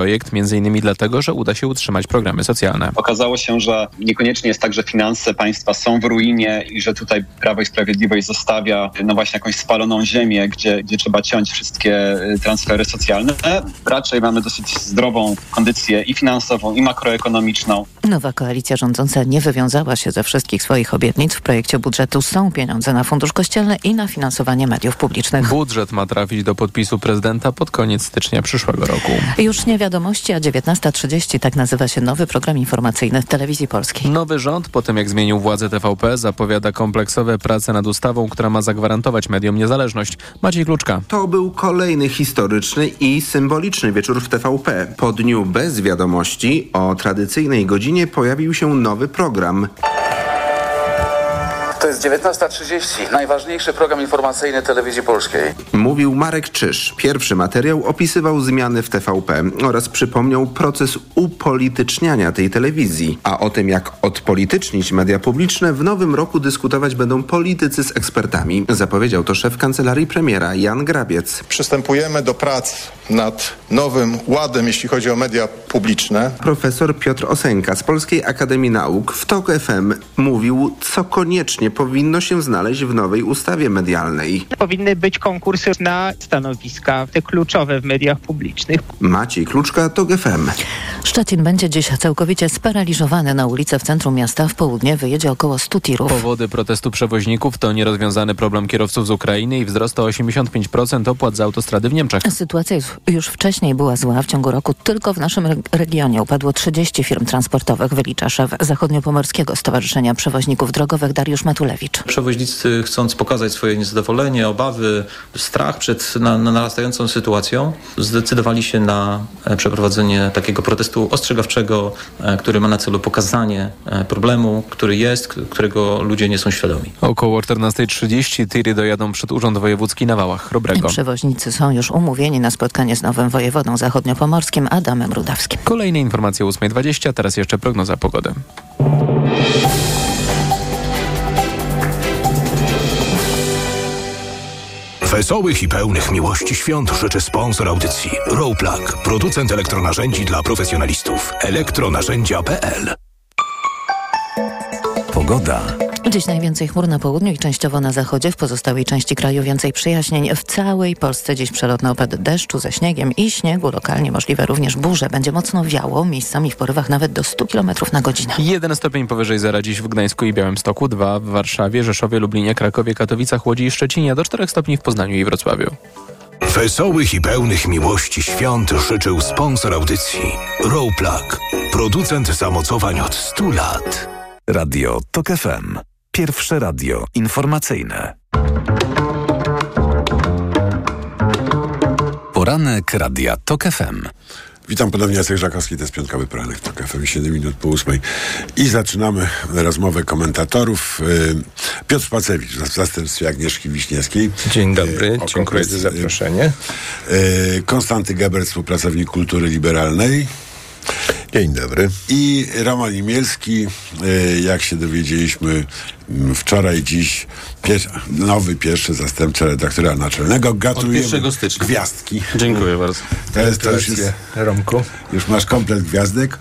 projekt m.in. dlatego, że uda się utrzymać programy socjalne. Okazało się, że niekoniecznie jest tak, że finanse państwa są w ruinie i że tutaj Prawo i Sprawiedliwość zostawia no właśnie jakąś spaloną ziemię, gdzie trzeba ciąć wszystkie transfery socjalne. Raczej mamy dosyć zdrową kondycję i finansową, i makroekonomiczną. Nowa koalicja rządząca nie wywiązała się ze wszystkich swoich obietnic. W projekcie budżetu są pieniądze na fundusz kościelny i na finansowanie mediów publicznych. Budżet ma trafić do podpisu prezydenta pod koniec stycznia przyszłego roku. Już nie wiadomości, a 19:30 tak nazywa się nowy program informacyjny w Telewizji Polskiej. Nowy rząd, po tym jak zmienił władzę TVP, zapowiada kompleksowe prace nad ustawą, która ma zagwarantować mediom niezależność. Maciej Kluczka. To był kolejny historyczny i symboliczny wieczór w TVP. Po dniu bez wiadomości o tradycyjnej godzinie pojawił się nowy program. To jest 19:30, najważniejszy program informacyjny Telewizji Polskiej. Mówił Marek Czyż. Pierwszy materiał opisywał zmiany w TVP oraz przypomniał proces upolityczniania tej telewizji. A o tym, jak odpolitycznić media publiczne, w nowym roku dyskutować będą politycy z ekspertami. Zapowiedział to szef kancelarii premiera Jan Grabiec. Przystępujemy do prac nad nowym ładem, jeśli chodzi o media publiczne. Profesor Piotr Osenka z Polskiej Akademii Nauk w TOK FM mówił, co koniecznie powinno się znaleźć w nowej ustawie medialnej. Powinny być konkursy na stanowiska, te kluczowe w mediach publicznych. Maciej Kluczka, TOK FM. Szczecin będzie dziś całkowicie sparaliżowany. Na ulicę w centrum miasta w południe wyjedzie około 100 tirów. Powody protestu przewoźników to nierozwiązany problem kierowców z Ukrainy i wzrost o 85% opłat za autostrady w Niemczech. Sytuacja już wcześniej była zła. W ciągu roku tylko w naszym regionie upadło 30 firm transportowych, wylicza szef Zachodniopomorskiego Stowarzyszenia Przewoźników Drogowych Dariusz Matkowski. Przewoźnicy, chcąc pokazać swoje niezadowolenie, obawy, strach przed narastającą sytuacją, zdecydowali się na przeprowadzenie takiego protestu ostrzegawczego, który ma na celu pokazanie problemu, który jest, którego ludzie nie są świadomi. Około 14:30 tiry dojadą przed Urząd Wojewódzki na Wałach Chrobrego. Przewoźnicy są już umówieni na spotkanie z nowym wojewodą zachodniopomorskim Adamem Rudawskim. Kolejne informacje o 8:20, teraz jeszcze prognoza pogody. Wesołych i pełnych miłości świąt życzy sponsor audycji Rawlplug, producent elektronarzędzi dla profesjonalistów. Elektronarzędzia.pl. Pogoda. Dziś najwięcej chmur na południu i częściowo na zachodzie, w pozostałej części kraju więcej przyjaźnień. W całej Polsce dziś przelotny opad deszczu ze śniegiem i śniegu, lokalnie możliwe również burze. Będzie mocno wiało, miejscami w porywach nawet do 100 km na godzinę. 1 stopień powyżej zera dziś w Gdańsku i Białymstoku, 2 w Warszawie, Rzeszowie, Lublinie, Krakowie, Katowicach, Łodzi i Szczecinie, do 4 stopni w Poznaniu i Wrocławiu. Wesołych i pełnych miłości świąt życzył sponsor audycji Rawlplug, producent zamocowań od 100 lat. Radio TOK FM. Pierwsze radio informacyjne. Poranek Radia TOK FM. Witam ponownie, Jacek Żakowski, to jest piątkowy poranek TOK FM, 7 minut po 8. I zaczynamy rozmowę komentatorów. Piotr Pacewicz w zastępstwie Agnieszki Wiśniewskiej. Dzień dobry, dziękuję za zaproszenie. Konstanty Gebert, współpracownik kultury liberalnej. Dzień dobry. I Roman Imielski, jak się dowiedzieliśmy wczoraj, dziś nowy, pierwszy zastępca redaktora naczelnego. Gratuluję. 1 stycznia. Gwiazdki. Dziękuję bardzo. To już jest Romku. Już masz komplet gwiazdek.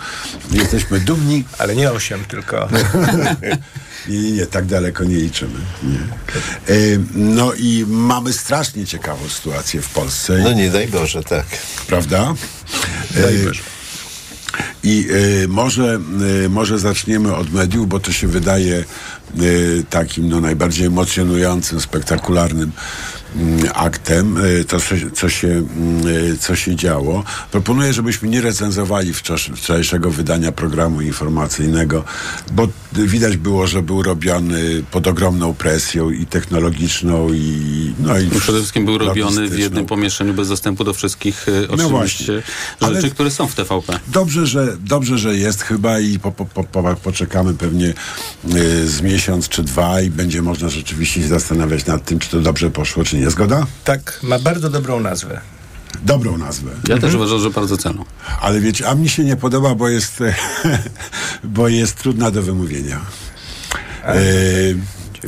Jesteśmy dumni. Ale nie 8 tylko. Nie, tak daleko nie liczymy. Nie. No i mamy strasznie ciekawą sytuację w Polsce. No nie daj Boże, tak. Prawda? Daj Boże. I może zaczniemy od mediów, bo to się wydaje takim najbardziej emocjonującym, spektakularnym aktem, to co się działo. Proponuję, żebyśmy nie recenzowali wczorajszego wydania programu informacyjnego, bo widać było, że był robiony pod ogromną presją i technologiczną i przede wszystkim był robiony w jednym pomieszczeniu bez dostępu do wszystkich oczywiście rzeczy, które są w TVP. Dobrze, że jest chyba i poczekamy pewnie z miesiąc czy dwa i będzie można rzeczywiście się zastanawiać nad tym, czy to dobrze poszło, czy nie. Zgoda? Tak, ma bardzo dobrą nazwę. Dobrą nazwę. Ja też uważam, że bardzo cenną. Ale wiecie, a mnie się nie podoba, bo jest trudna do wymówienia.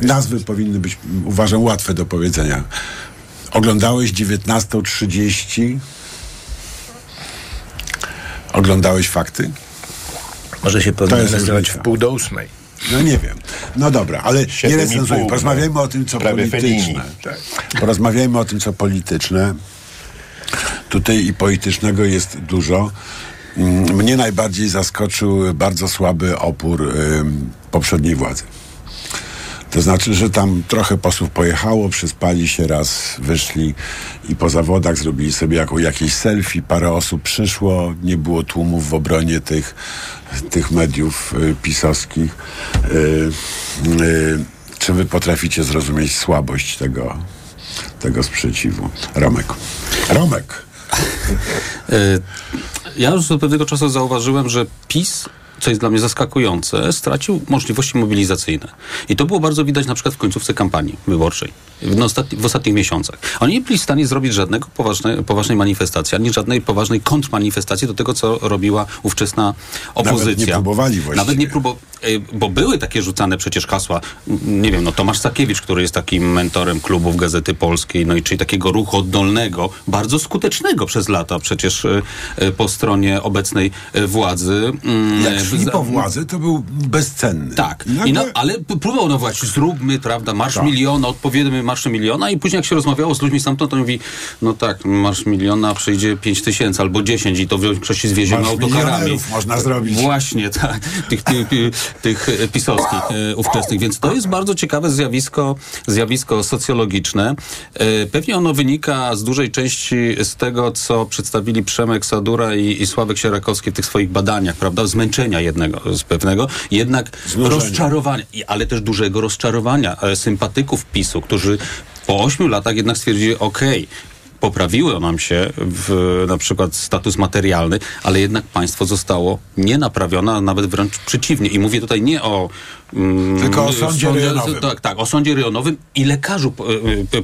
Nazwy powinny być, uważam, łatwe do powiedzenia. Oglądałeś 19:30... Oglądałeś fakty? Może się powinno nazywać w 7:30. No nie wiem. No dobra, ale nie recenzujmy. Porozmawiajmy o tym, co polityczne. Tak. Porozmawiajmy o tym, co polityczne. Tutaj i politycznego jest dużo. Mnie najbardziej zaskoczył bardzo słaby opór poprzedniej władzy. To znaczy, że tam trochę posłów pojechało, przyspali się raz, wyszli i po zawodach zrobili sobie jakieś selfie, parę osób przyszło, nie było tłumów w obronie tych mediów pisowskich. Czy wy potraficie zrozumieć słabość tego sprzeciwu? Romek! Ja już od pewnego czasu zauważyłem, że PiS, co jest dla mnie zaskakujące, stracił możliwości mobilizacyjne. I to było bardzo widać na przykład w końcówce kampanii wyborczej, w ostatnich miesiącach. Oni nie byli w stanie zrobić żadnego poważnej manifestacji, ani żadnej poważnej kontrmanifestacji do tego, co robiła ówczesna opozycja. Nawet nie próbowali właściwie. Bo były takie rzucane przecież hasła, nie wiem, Tomasz Sakiewicz, który jest takim mentorem klubów Gazety Polskiej, czyli takiego ruchu oddolnego, bardzo skutecznego przez lata przecież po stronie obecnej władzy. Jak szli po władzy, to był bezcenny. Tak, ale próbował właśnie, zróbmy, prawda, marsz miliona, odpowiemy marszu miliona i później jak się rozmawiało z ludźmi stamtąd, to mówi, no tak, marsz miliona przyjdzie 5 tysięcy albo 10 i to w większości zwieziemy autokarami. Można zrobić. Właśnie, tak, tych pisowskich ówczesnych. Więc to jest bardzo ciekawe zjawisko socjologiczne. Pewnie ono wynika z dużej części z tego, co przedstawili Przemek Sadura i Sławek Sierakowski w tych swoich badaniach, prawda? Zmęczenia jednego z pewnego, jednak znużenia. Rozczarowania, ale też dużego rozczarowania sympatyków PiSu, którzy po 8 latach jednak stwierdzili, poprawiło nam się na przykład status materialny, ale jednak państwo zostało nienaprawione, a nawet wręcz przeciwnie. I mówię tutaj nie o... Tylko o sądzie rejonowym. Tak, o sądzie rejonowym i lekarzu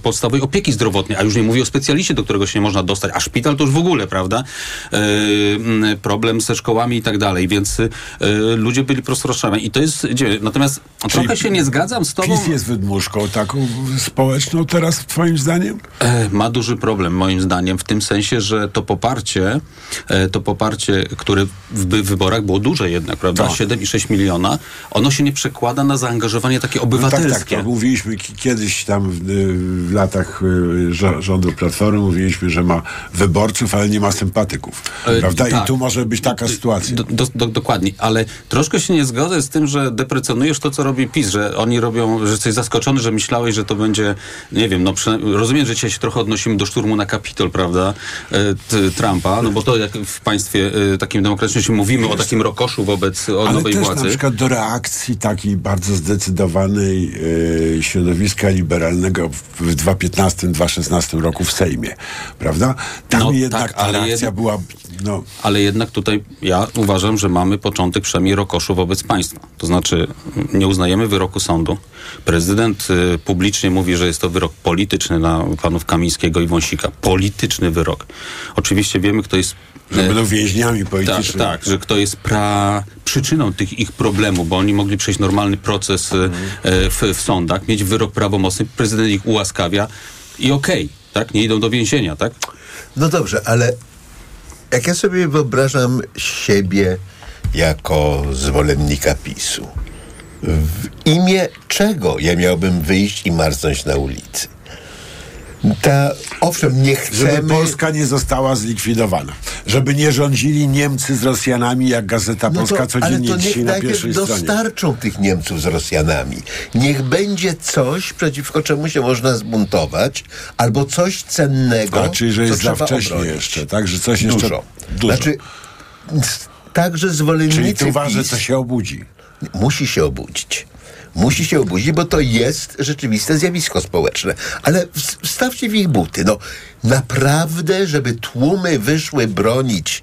podstawowej opieki zdrowotnej, a już nie mówię o specjaliście, do którego się nie można dostać, a szpital to już w ogóle, prawda? Problem ze szkołami i tak dalej, więc ludzie byli rozproszeni. I to jest dziwne. Natomiast trochę się nie zgadzam z tobą. PiS jest wydmuszką taką społeczną teraz, twoim zdaniem? Ma duży problem, moim zdaniem, w tym sensie, że to poparcie, które w wyborach było duże jednak, prawda? 7,6 miliona, ono się nie przekłada na zaangażowanie takie obywatelskie. No tak. Mówiliśmy kiedyś tam w latach rządu Platformy, mówiliśmy, że ma wyborców, ale nie ma sympatyków. Prawda? Tak. I tu może być taka sytuacja. Dokładnie, ale troszkę się nie zgodzę z tym, że deprecjonujesz to, co robi PiS, że oni robią, że jesteś zaskoczony, że myślałeś, że to będzie, nie wiem, rozumiem, że dzisiaj się trochę odnosimy do szturmu na Kapitol, prawda, Trumpa, bo to jak w państwie takim demokratycznym się mówimy o takim rokoszu wobec nowej władzy. Ale też na przykład do reakcji takiej bardzo zdecydowanej środowiska liberalnego w 2015-2016 roku w Sejmie, prawda? Tam jednak ta reakcja była... Ale jednak tutaj ja uważam, że mamy początek przynajmniej rokoszu wobec państwa. To znaczy nie uznajemy wyroku sądu. Prezydent publicznie mówi, że jest to wyrok polityczny na panów Kamińskiego i Wąsika. Polityczny wyrok. Oczywiście wiemy, kto jest... Że będą więźniami politycznymi. Tak, że kto jest przyczyną tych ich problemów, bo oni mogli przejść normalny proces w sądach, mieć wyrok prawomocny, prezydent ich ułaskawia i tak? Nie idą do więzienia, tak? No dobrze, ale jak ja sobie wyobrażam siebie jako zwolennika PiSu, w imię czego ja miałbym wyjść i marznąć na ulicy? Owszem, nie chcemy... Żeby Polska nie została zlikwidowana. Żeby nie rządzili Niemcy z Rosjanami, jak Gazeta Polska codziennie dzisiaj na pierwszej stronie. Dostarczą tych Niemców z Rosjanami. Niech będzie coś, przeciwko czemu się można zbuntować, albo coś cennego, czyli, że jest za wcześnie obronić. Jeszcze, tak? Że coś jeszcze... Dużo. Znaczy, także zwolennicy... Czyli tu ważne, co się obudzi. Musi się obudzić, bo to jest rzeczywiste zjawisko społeczne. Ale wstawcie w ich buty. Naprawdę, żeby tłumy wyszły bronić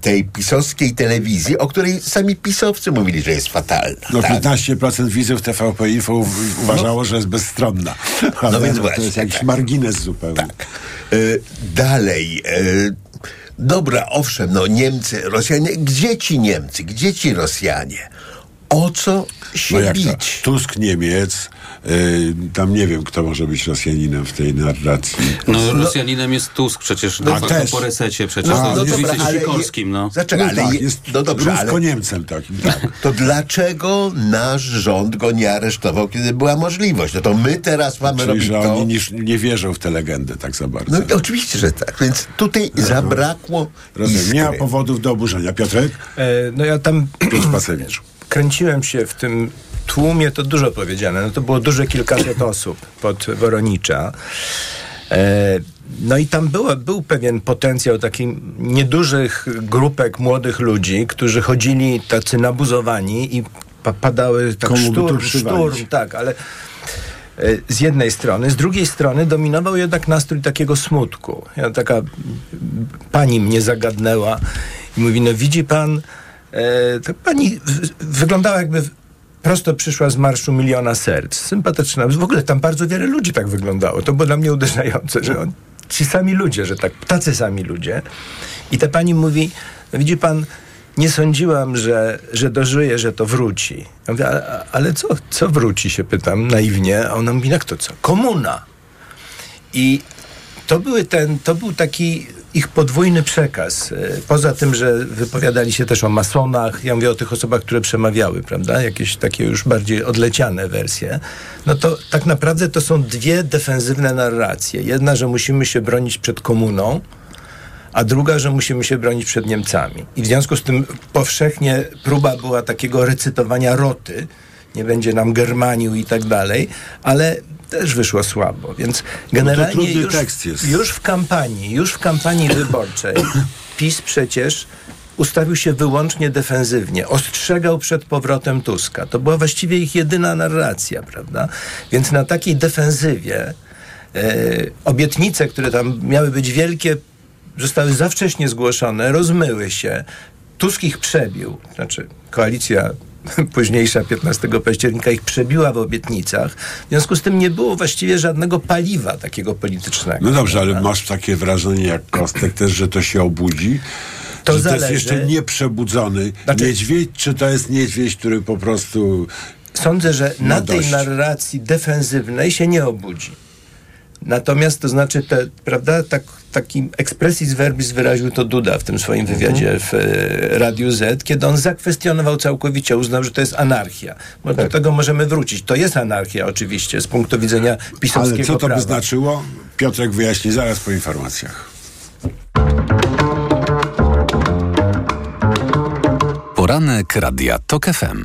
tej pisowskiej telewizji, o której sami pisowcy mówili, że jest fatalna. 15% widzów TVP Info uważało, że jest bezstronna. Więc właśnie, to jest jakiś margines zupełnie. Tak. Dalej... dobra, owszem, Niemcy, Rosjanie. Gdzie ci Niemcy? Gdzie ci Rosjanie? O co się bić? Tusk Niemiec, Tam nie wiem, kto może być Rosjaninem w tej narracji. No Rosjaninem jest Tusk przecież, po resecie przecież. No dobra, ale Sikorskim, no. Zaczekaj, ale tak, jest Niemcem takim, tak. To dlaczego nasz rząd go nie aresztował, kiedy była możliwość? No to my teraz mamy robić to. Oni nie wierzą w tę legendę tak za bardzo. No oczywiście, że tak. Więc tutaj zabrakło iskry. Nie ma powodów do oburzenia. Piotrek? No ja tam kręciłem się w tym tłumie, to dużo powiedziane. No to było duże kilkaset osób pod Woronicza. No i tam był pewien potencjał takich niedużych grupek młodych ludzi, którzy chodzili tacy nabuzowani i padały tak szturm, tak, ale z jednej strony, z drugiej strony dominował jednak nastrój takiego smutku. Ja, taka pani mnie zagadnęła i mówi, no widzi pan, ta pani wyglądała jakby prosto przyszła z marszu Miliona Serc. Sympatyczna. W ogóle tam bardzo wiele ludzi tak wyglądało. To było dla mnie uderzające, że ci sami ludzie, że tak, tacy sami ludzie. I ta pani mówi, no widzi pan, nie sądziłam, że dożyję, że to wróci. Ja mówię, ale co wróci, się pytam naiwnie. A ona mówi, jak to co? Komuna. I to był taki ich podwójny przekaz. Poza tym, że wypowiadali się też o masonach, ja mówię o tych osobach, które przemawiały, prawda? Jakieś takie już bardziej odleciane wersje. No to tak naprawdę to są dwie defensywne narracje. Jedna, że musimy się bronić przed komuną, a druga, że musimy się bronić przed Niemcami. I w związku z tym powszechnie próba była takiego recytowania roty, nie będzie nam Germaniu i tak dalej, ale też wyszło słabo, więc generalnie już w kampanii wyborczej PiS przecież ustawił się wyłącznie defensywnie, ostrzegał przed powrotem Tuska. To była właściwie ich jedyna narracja, prawda? Więc na takiej defensywie obietnice, które tam miały być wielkie, zostały za wcześnie zgłoszone, rozmyły się. Tusk ich przebił, znaczy koalicja późniejsza 15 października ich przebiła w obietnicach. W związku z tym nie było właściwie żadnego paliwa takiego politycznego. No dobrze, ale masz takie wrażenie jak Kostek też, że to się obudzi? To zależy. To jest jeszcze nieprzebudzony niedźwiedź, czy to jest niedźwiedź, który po prostu... Sądzę, że na tej narracji defensywnej się nie obudzi. Natomiast to znaczy, prawda, taki expressis verbis wyraził to Duda w tym swoim wywiadzie w Radiu Z, kiedy on zakwestionował całkowicie, uznał, że to jest anarchia. Bo do tego możemy wrócić. To jest anarchia oczywiście z punktu widzenia pisowskiego prawa. Ale co to by znaczyło? Piotrek wyjaśni zaraz po informacjach. Poranek Radia TOK FM.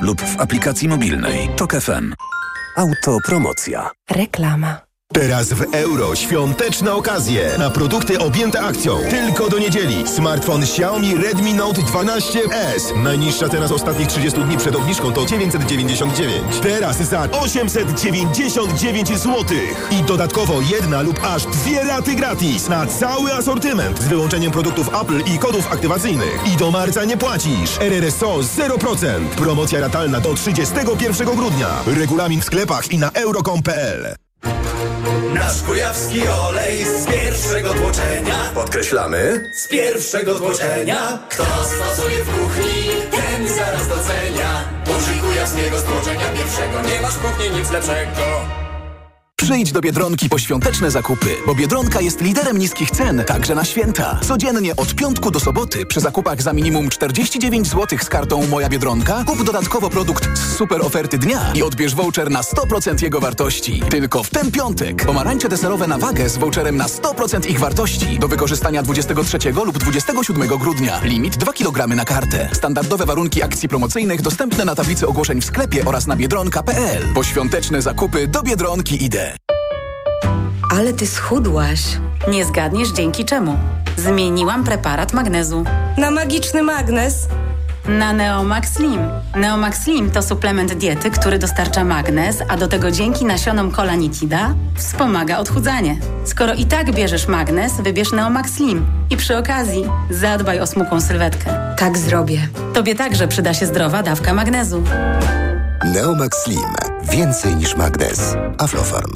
lub w aplikacji mobilnej TOK FM. Autopromocja. Reklama. Teraz w Euro świąteczne okazje na produkty objęte akcją. Tylko do niedzieli. Smartfon Xiaomi Redmi Note 12S. Najniższa teraz ostatnich 30 dni przed obniżką to 999. Teraz za 899 zł. I dodatkowo jedna lub aż dwie raty gratis na cały asortyment z wyłączeniem produktów Apple i kodów aktywacyjnych. I do marca nie płacisz. RRSO 0%. Promocja ratalna do 31 grudnia. Regulamin w sklepach i na euro.com.pl. Nasz kujawski olej z pierwszego tłoczenia. Podkreślamy, z pierwszego tłoczenia. Kto stosuje w kuchni, ten zaraz docenia. Użyj kujawskiego z tłoczenia pierwszego. Nie masz w kuchni nic lepszego. Przyjdź do Biedronki po świąteczne zakupy, bo Biedronka jest liderem niskich cen, także na święta. Codziennie od piątku do soboty przy zakupach za minimum 49 zł z kartą Moja Biedronka kup dodatkowo produkt z super oferty dnia i odbierz voucher na 100% jego wartości. Tylko w ten piątek pomarańcze deserowe na wagę z voucherem na 100% ich wartości do wykorzystania 23 lub 27 grudnia. Limit 2 kg na kartę. Standardowe warunki akcji promocyjnych dostępne na tablicy ogłoszeń w sklepie oraz na biedronka.pl. Po świąteczne zakupy do Biedronki idę. Ale ty schudłaś. Nie zgadniesz dzięki czemu. Zmieniłam preparat magnezu. Na magiczny magnez? na Neomax Slim. Neomax Slim to suplement diety, który dostarcza magnez, a do tego dzięki nasionom Kola Nitida wspomaga odchudzanie. Skoro i tak bierzesz magnez, wybierz Neomax Slim i przy okazji zadbaj o smukłą sylwetkę. Tak zrobię. Tobie także przyda się zdrowa dawka magnezu. Neomax Slim. Więcej niż magnez. Aflofarm.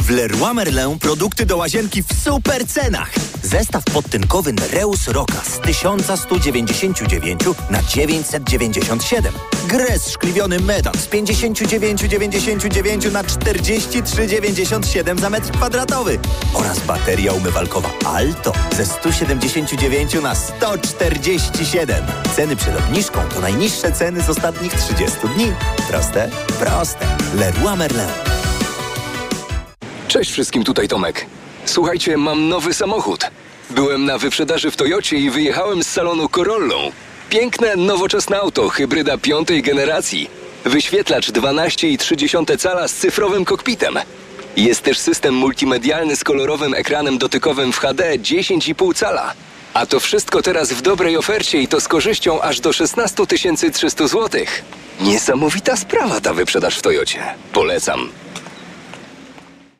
W Leroy Merlin produkty do łazienki w super cenach. Zestaw podtynkowy Nereus Roka z 1199 na 997. Gres szkliwiony Medan z 59,99 na 43,97 za metr kwadratowy. Oraz bateria umywalkowa Alto ze 179 na 147. Ceny przed obniżką to najniższe ceny z ostatnich 30 dni. Proste? Proste. Leroy Merlin. Cześć wszystkim, tutaj Tomek. Słuchajcie, mam nowy samochód. Byłem na wyprzedaży w Toyocie i wyjechałem z salonu Corollą. Piękne, nowoczesne auto, hybryda piątej generacji. Wyświetlacz 12,3 cala z cyfrowym kokpitem. Jest też system multimedialny z kolorowym ekranem dotykowym w HD 10,5 cala. A to wszystko teraz w dobrej ofercie i to z korzyścią aż do 16 300 zł. Niesamowita sprawa ta wyprzedaż w Toyocie. Polecam.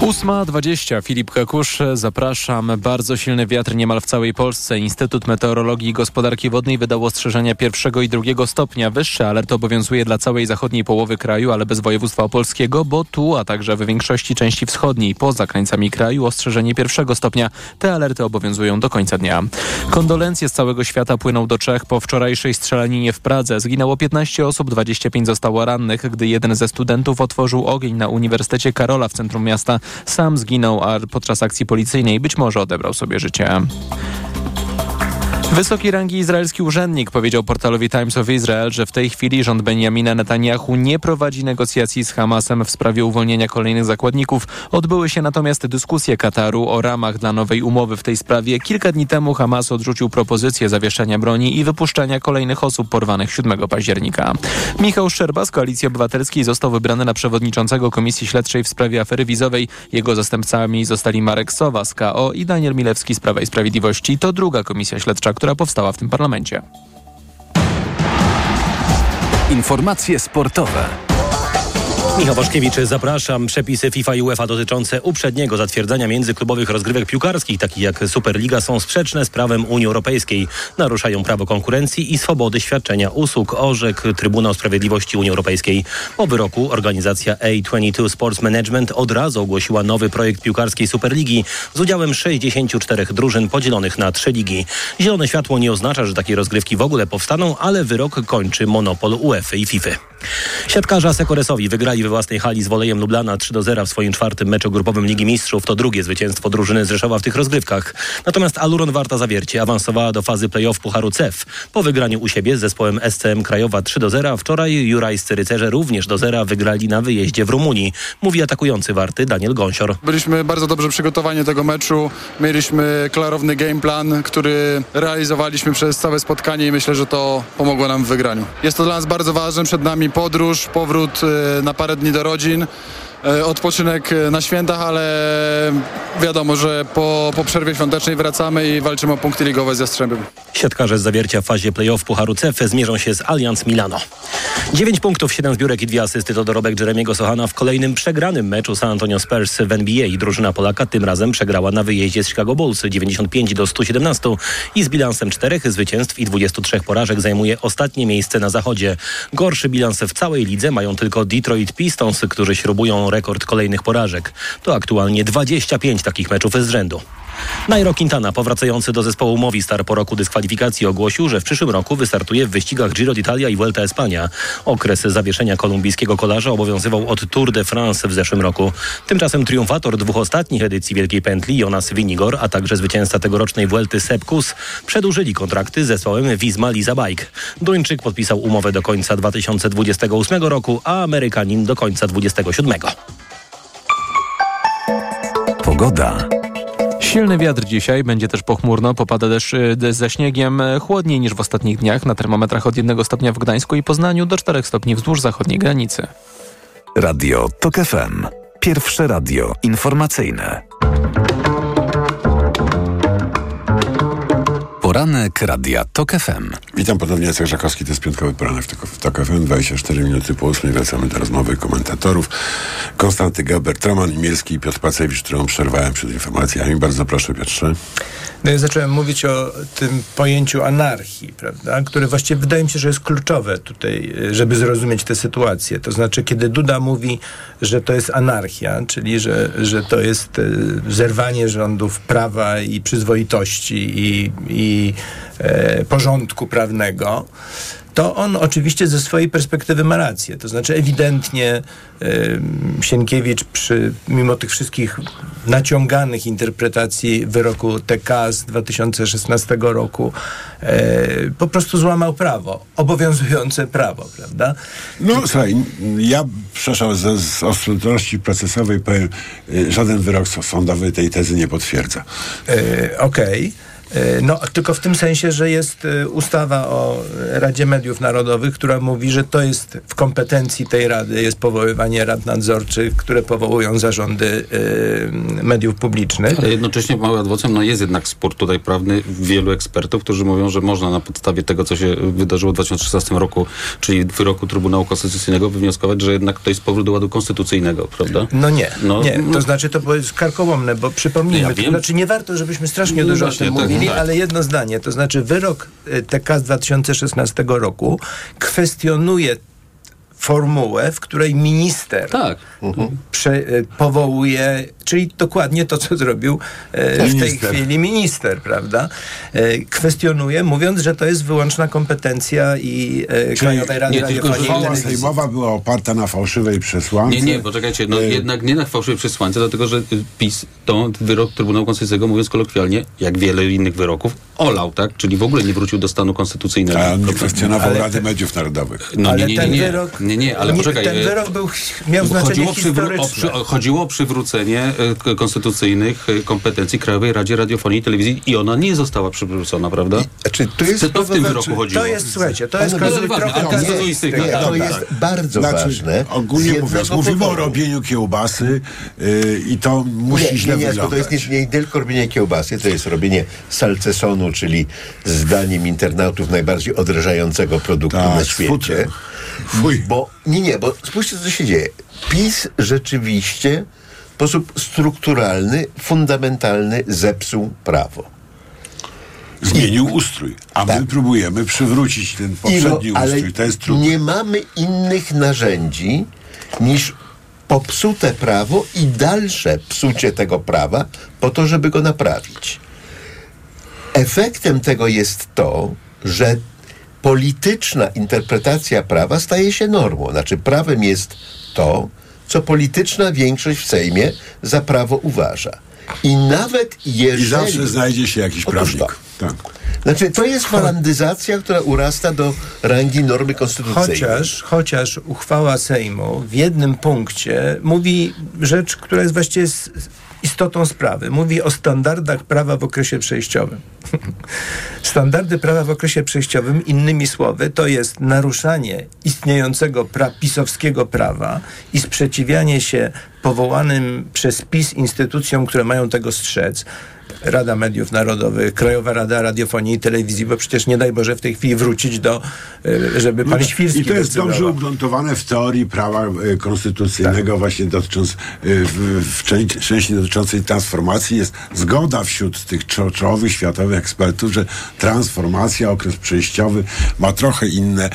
8:20. Filip Kakusz, zapraszam. Bardzo silny wiatr niemal w całej Polsce. Instytut Meteorologii i Gospodarki Wodnej wydał ostrzeżenia pierwszego i drugiego stopnia. Wyższy alert obowiązuje dla całej zachodniej połowy kraju, ale bez województwa opolskiego, bo tu, a także w większości części wschodniej, poza krańcami kraju, ostrzeżenie pierwszego stopnia. Te alerty obowiązują do końca dnia. Kondolencje z całego świata płyną do Czech po wczorajszej strzelaninie w Pradze. Zginęło 15 osób, 25 zostało rannych, gdy jeden ze studentów otworzył ogień na Uniwersytecie Karola w centrum miasta. Sam zginął, a podczas akcji policyjnej być może odebrał sobie życie. Wysokiej rangi izraelski urzędnik powiedział portalowi Times of Israel, że w tej chwili rząd Benjamina Netanyahu nie prowadzi negocjacji z Hamasem w sprawie uwolnienia kolejnych zakładników. Odbyły się natomiast dyskusje Kataru o ramach dla nowej umowy w tej sprawie. Kilka dni temu Hamas odrzucił propozycję zawieszenia broni i wypuszczenia kolejnych osób porwanych 7 października. Michał Szczerba z Koalicji Obywatelskiej został wybrany na przewodniczącego Komisji Śledczej w sprawie afery wizowej. Jego zastępcami zostali Marek Sowa z KO i Daniel Milewski z Prawa i Sprawiedliwości. To druga komisja śledcza, która powstała w tym parlamencie. Informacje sportowe. Michał Waszkiewicz, zapraszam. Przepisy FIFA i UEFA dotyczące uprzedniego zatwierdzania międzyklubowych rozgrywek piłkarskich, takich jak Superliga, są sprzeczne z prawem Unii Europejskiej. Naruszają prawo konkurencji i swobody świadczenia usług, orzekł Trybunał Sprawiedliwości Unii Europejskiej. Po wyroku organizacja A22 Sports Management od razu ogłosiła nowy projekt piłkarskiej Superligi z udziałem 64 drużyn podzielonych na 3 ligi. Zielone światło nie oznacza, że takie rozgrywki w ogóle powstaną, ale wyrok kończy monopol UEFA i FIFA. Siatkarze Sekoresowi wygrali we własnej hali z Wolejem Lublana 3-0 w swoim czwartym meczu grupowym Ligi Mistrzów. To drugie zwycięstwo drużyny z Rzeszowa w tych rozgrywkach. Natomiast Aluron Warta Zawiercie awansowała do fazy play-off Pucharu CEF. Po wygraniu u siebie z zespołem SCM Krajowa 3-0 wczoraj jurajscy rycerze również do zera wygrali na wyjeździe w Rumunii, mówi atakujący Warty Daniel Gąsior. Byliśmy bardzo dobrze przygotowani do tego meczu. Mieliśmy klarowny game plan, który realizowaliśmy przez całe spotkanie i myślę, że to pomogło nam w wygraniu. Jest to dla nas bardzo ważne. Przed nami podróż, powrót na parę dni do rodzin, odpoczynek na świętach, ale wiadomo, że po przerwie świątecznej wracamy i walczymy o punkty ligowe z Jastrzębiem. Siatkarze z Zawiercia w fazie play-off Pucharu CEF zmierzą się z Allianz Milano. 9 punktów, 7 zbiórek i 2 asysty to dorobek Jeremiego Sohana w kolejnym przegranym meczu San Antonio Spurs w NBA. Drużyna Polaka tym razem przegrała na wyjeździe z Chicago Bulls 95-117 i z bilansem 4 zwycięstw i 23 porażek zajmuje ostatnie miejsce na zachodzie. Gorszy bilans w całej lidze mają tylko Detroit Pistons, którzy śrubują rekord kolejnych porażek. To aktualnie 25 takich meczów z rzędu. Nairo Quintana, powracający do zespołu Movistar po roku dyskwalifikacji, ogłosił, że w przyszłym roku wystartuje w wyścigach Giro d'Italia i Vuelta Espania. Okres zawieszenia kolumbijskiego kolarza obowiązywał od Tour de France w zeszłym roku. Tymczasem triumfator 2 ostatnich edycji Wielkiej Pętli, Jonas Vingegaard, a także zwycięzca tegorocznej Vuelty Sepp Kuss, przedłużyli kontrakty z zespołem Visma Liza Bike. Duńczyk podpisał umowę do końca 2028 roku, a Amerykanin do końca 2027. Pogoda. Silny wiatr dzisiaj, będzie też pochmurno, popada deszcz ze śniegiem, chłodniej niż w ostatnich dniach, na termometrach od 1 stopnia w Gdańsku i Poznaniu do 4 stopni wzdłuż zachodniej granicy. Radio TOK FM. Pierwsze radio informacyjne. Poranek Radia TOK FM. Witam ponownie, Jacek Żakowski, to jest piątkowy poranek w TOK FM, 24 minuty po 8. Wracamy do rozmowy komentatorów. Konstanty Gebert, Roman Imielski i Piotr Pacewicz, którą przerwałem przed informacjami. Bardzo proszę, Piotrze. No ja zacząłem mówić o tym pojęciu anarchii, prawda, które właściwie wydaje mi się, że jest kluczowe tutaj, żeby zrozumieć tę sytuację. To znaczy, kiedy Duda mówi, że to jest anarchia, czyli że to jest zerwanie rządów prawa i przyzwoitości i porządku prawnego, to on oczywiście ze swojej perspektywy ma rację. To znaczy ewidentnie Sienkiewicz mimo tych wszystkich naciąganych interpretacji wyroku TK z 2016 roku po prostu złamał prawo, obowiązujące prawo, prawda? No słuchaj, ja przepraszam, z ostrożności procesowej powiem, żaden wyrok sądowy tej tezy nie potwierdza. Okej. No, tylko w tym sensie, że jest ustawa o Radzie Mediów Narodowych, która mówi, że to jest w kompetencji tej Rady, jest powoływanie rad nadzorczych, które powołują zarządy mediów publicznych. Ale jednocześnie małym adwocem, no jest jednak spór tutaj prawny wielu ekspertów, którzy mówią, że można na podstawie tego, co się wydarzyło w 2016 roku, czyli wyroku Trybunału Konstytucyjnego, wywnioskować, że jednak to jest powrót do ładu konstytucyjnego, prawda? No nie, to znaczy to jest karkołomne, bo przypomnijmy, to znaczy nie warto, żebyśmy strasznie dużo o tym mówili. Ale jedno zdanie, to znaczy wyrok TK z 2016 roku kwestionuje formułę, w której minister powołuje, czyli dokładnie to, co zrobił w tej chwili minister, prawda? Kwestionuje, mówiąc, że to jest wyłączna kompetencja i Krajowej Rady Radiofonii. Uchwała sejmowa była oparta na fałszywej przesłance. Nie, poczekajcie, jednak nie na fałszywej przesłance, dlatego, że PiS to wyrok Trybunału Konstytucyjnego, mówiąc kolokwialnie, jak wiele innych wyroków, olał, tak? Czyli w ogóle nie wrócił do stanu konstytucyjnego. A nie kwestionował Rady Mediów Narodowych. Ten wyrok miał znaczenie historyczne. Chodziło o przywrócenie konstytucyjnych kompetencji Krajowej Radzie Radiofonii i Telewizji i ona nie została przywrócona, prawda? To w tym wyroku chodziło. To jest, słuchajcie, to jest bardzo ważne. Ogólnie mówiąc, mówimy o robieniu kiełbasy i to musi źle wyglądać. To jest nie tylko robienie kiełbasy, to jest robienie salcesonu, czyli zdaniem internautów najbardziej odrażającego produktu na świecie. Bo spójrzcie, co się dzieje. PiS rzeczywiście w sposób strukturalny, fundamentalny zepsuł prawo. Zmienił ustrój, my próbujemy przywrócić ten poprzedni ustrój. To jest trudne. Nie mamy innych narzędzi niż popsute prawo i dalsze psucie tego prawa po to, żeby go naprawić. Efektem tego jest to, że polityczna interpretacja prawa staje się normą. Znaczy prawem jest to, co polityczna większość w Sejmie za prawo uważa. I nawet jeżeli... I zawsze znajdzie się jakiś prawnik. Tak. Znaczy to jest holandyzacja, która urasta do rangi normy konstytucyjnej. Chociaż uchwała Sejmu w jednym punkcie mówi rzecz, która jest właściwie istotą sprawy. Mówi o standardach prawa w okresie przejściowym. Standardy prawa w okresie przejściowym, innymi słowy, to jest naruszanie istniejącego pisowskiego prawa i sprzeciwianie się powołanym przez PiS instytucjom, które mają tego strzec. Rada Mediów Narodowych, Krajowa Rada Radiofonii i Telewizji, bo przecież nie daj Boże w tej chwili wrócić do, żeby pan Świrski... I to jest dobrze ugruntowane w teorii prawa konstytucyjnego, właśnie dotycząc w części dotyczącej transformacji. Jest zgoda wśród tych czołowych światowych ekspertów, że transformacja, okres przejściowy ma trochę inne,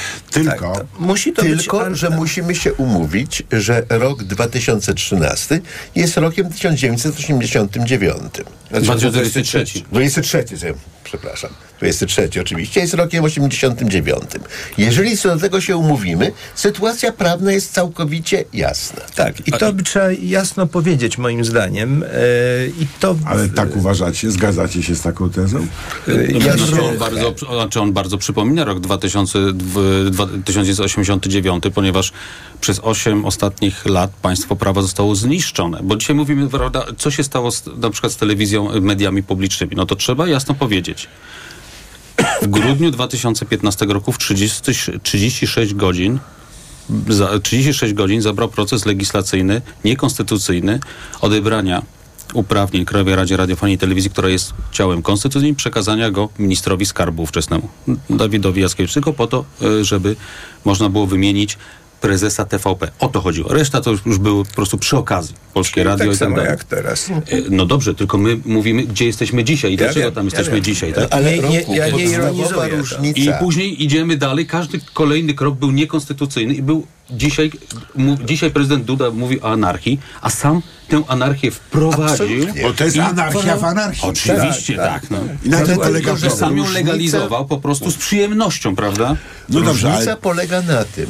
że musimy się umówić, że rok 2013 jest rokiem 1989. 23 oczywiście, jest rokiem 89. Jeżeli co do tego się umówimy, sytuacja prawna jest całkowicie jasna. Tak, i to trzeba jasno powiedzieć, moim zdaniem. Ale tak uważacie? Zgadzacie się z taką tezą? On bardzo przypomina rok 1989, ponieważ przez 8 ostatnich lat państwo prawa zostało zniszczone. Bo dzisiaj mówimy, co się stało na przykład z telewizją, mediami publicznymi. No to trzeba jasno powiedzieć. W grudniu 2015 roku w 36 godzin zabrał proces legislacyjny, niekonstytucyjny, odebrania uprawnień Krajowej Radzie Radiofonii i Telewizji, która jest ciałem konstytucyjnym, przekazania go ministrowi skarbu ówczesnemu, Dawidowi Jackiewiczowi, tylko po to, żeby można było wymienić prezesa TVP. O to chodziło. Reszta to już było po prostu przy okazji. Polskie radio tak i tak samo dalej. Jak teraz. No dobrze, tylko my mówimy, gdzie jesteśmy dzisiaj i dlaczego tam jesteśmy dzisiaj. Tak? Ale nie ironizuję. I później idziemy dalej. Każdy kolejny krok był niekonstytucyjny i był dzisiaj prezydent Duda mówił o anarchii, a sam tę anarchię wprowadził. Bo to jest anarchia w anarchii. Oczywiście, tak. I sam ją legalizował po prostu z przyjemnością, prawda? No dobrze, różnica polega na tym,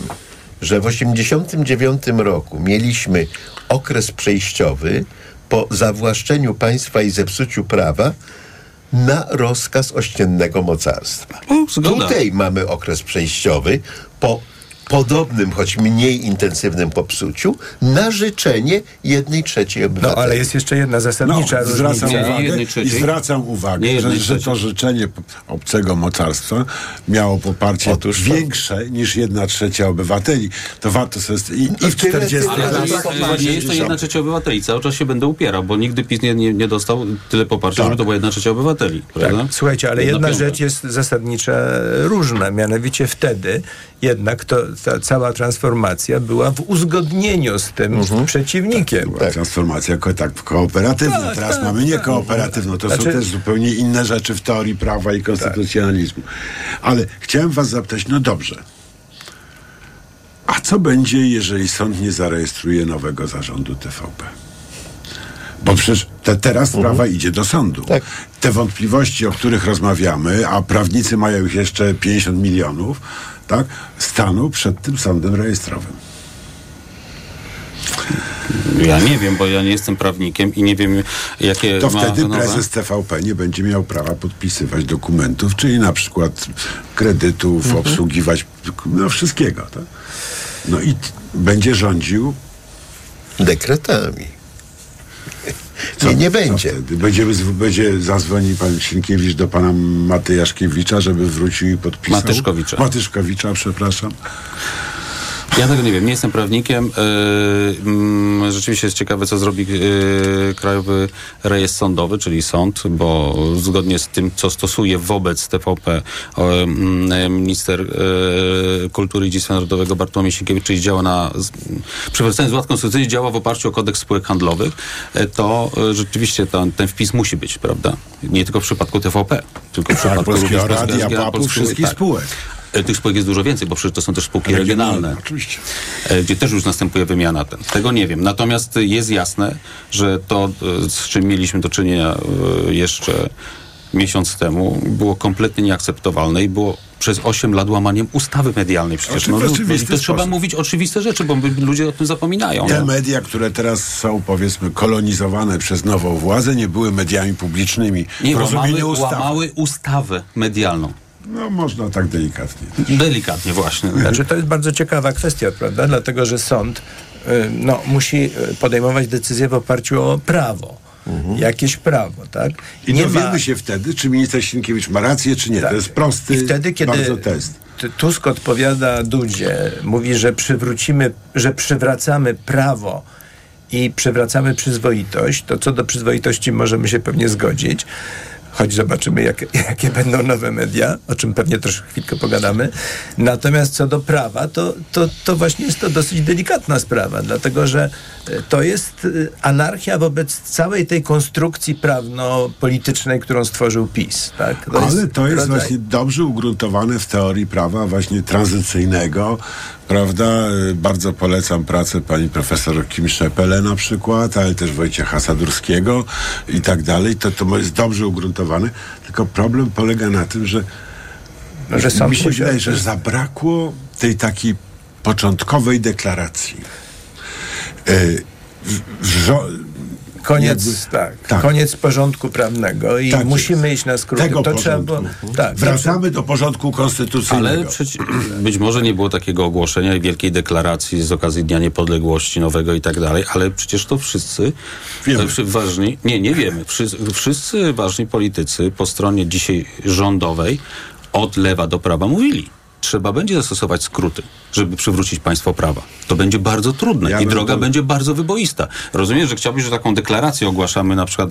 że w 1989 roku mieliśmy okres przejściowy po zawłaszczeniu państwa i zepsuciu prawa na rozkaz ościennego mocarstwa. Tutaj mamy okres przejściowy po podobnym, choć mniej intensywnym popsuciu, na życzenie 1/3 obywateli. No, ale jest jeszcze jedna zasadnicza różnica. Zwracam uwagę, że to życzenie obcego mocarstwa miało poparcie większe niż 1/3 obywateli. To warto sobie... I w 40 latach... Ale nie jest to 1/3 obywateli. Cały czas się będę upierał, bo nigdy PiS nie dostał tyle poparcia, żeby to była 1/3 obywateli. Tak. Słuchajcie, ale jedna rzecz jest zasadnicza różna. Mianowicie wtedy jednak ta cała transformacja była w uzgodnieniu z tym przeciwnikiem. Tak, była transformacja kooperatywna. Teraz mamy niekooperatywną. To są też zupełnie inne rzeczy w teorii prawa i konstytucjonalizmu. Ale chciałem was zapytać, no dobrze, a co będzie, jeżeli sąd nie zarejestruje nowego zarządu TVP? Bo przecież teraz sprawa idzie do sądu. Tak. Te wątpliwości, o których rozmawiamy, a prawnicy mają ich jeszcze 50 milionów, tak, staną przed tym sądem rejestrowym. Ja nie wiem, bo ja nie jestem prawnikiem i nie wiem, jakie... To wtedy prezes TVP nie będzie miał prawa podpisywać dokumentów, czyli na przykład kredytów, obsługiwać, wszystkiego. Tak? No i będzie rządził... dekretami. Nie będzie. Będzie zadzwonił pan Sienkiewicz do pana Matyjaszkiewicza, żeby wrócił i podpisał. Matyszkowicza, przepraszam. Ja tego nie wiem, nie jestem prawnikiem. Rzeczywiście jest ciekawe, co zrobi Krajowy Rejestr Sądowy, czyli sąd, bo zgodnie z tym, co stosuje wobec TVP minister kultury i dziedzictwa narodowego Bartłomiej Sienkiewicz, czyli działa przywracając z ład konstytucyjnych, działa w oparciu o kodeks spółek handlowych, to rzeczywiście ten wpis musi być, prawda? Nie tylko w przypadku TVP, tylko w przypadku Polskiego Radia, PAP-u, wszystkich spółek. Tych spółek jest dużo więcej, bo przecież to są też spółki regionalne, oczywiście, gdzie też już następuje wymiana. Tego nie wiem. Natomiast jest jasne, że to, z czym mieliśmy do czynienia jeszcze miesiąc temu, było kompletnie nieakceptowalne i było przez 8 lat łamaniem ustawy medialnej przecież. To trzeba mówić oczywiste rzeczy, bo ludzie o tym zapominają. Te media, które teraz są, powiedzmy, kolonizowane przez nową władzę, nie były mediami publicznymi. Nie, łamały ustawę medialną. No można tak delikatnie. Delikatnie właśnie. Znaczy, to jest bardzo ciekawa kwestia, prawda? Dlatego, że sąd musi podejmować decyzję w oparciu o prawo. Jakieś prawo, tak? I dowiemy się wtedy, czy minister Sienkiewicz ma rację, czy nie. Tak. To jest prosty, bardzo test. Tusk odpowiada Dudzie, mówi, że przywracamy prawo i przywracamy przyzwoitość, to co do przyzwoitości możemy się pewnie zgodzić. Choć zobaczymy, jakie będą nowe media, o czym pewnie troszkę chwilkę pogadamy. Natomiast co do prawa, to właśnie jest to dosyć delikatna sprawa, dlatego że to jest anarchia wobec całej tej konstrukcji prawno-politycznej, którą stworzył PiS. Tak? To jest właśnie dobrze ugruntowane w teorii prawa właśnie tranzycyjnego, prawda? Bardzo polecam pracę pani profesor Kim Szepele na przykład, ale też Wojciecha Sadurskiego i tak dalej. To jest dobrze ugruntowane, tylko problem polega na tym, że mi się wydaje, że zabrakło tej takiej początkowej deklaracji. Koniec porządku prawnego i tak musimy iść na skróty. Wracamy do porządku konstytucyjnego. Ale być może nie było takiego ogłoszenia i wielkiej deklaracji z okazji Dnia Niepodległości nowego i tak dalej, ale przecież to wszyscy wiemy. Ważni... Nie wiemy. Wszyscy ważni politycy po stronie dzisiaj rządowej od lewa do prawa mówili. Trzeba będzie zastosować skróty, żeby przywrócić państwo prawa. To będzie bardzo trudne i droga będzie bardzo wyboista. Rozumiem, że chciałbyś, że taką deklarację ogłaszamy na przykład,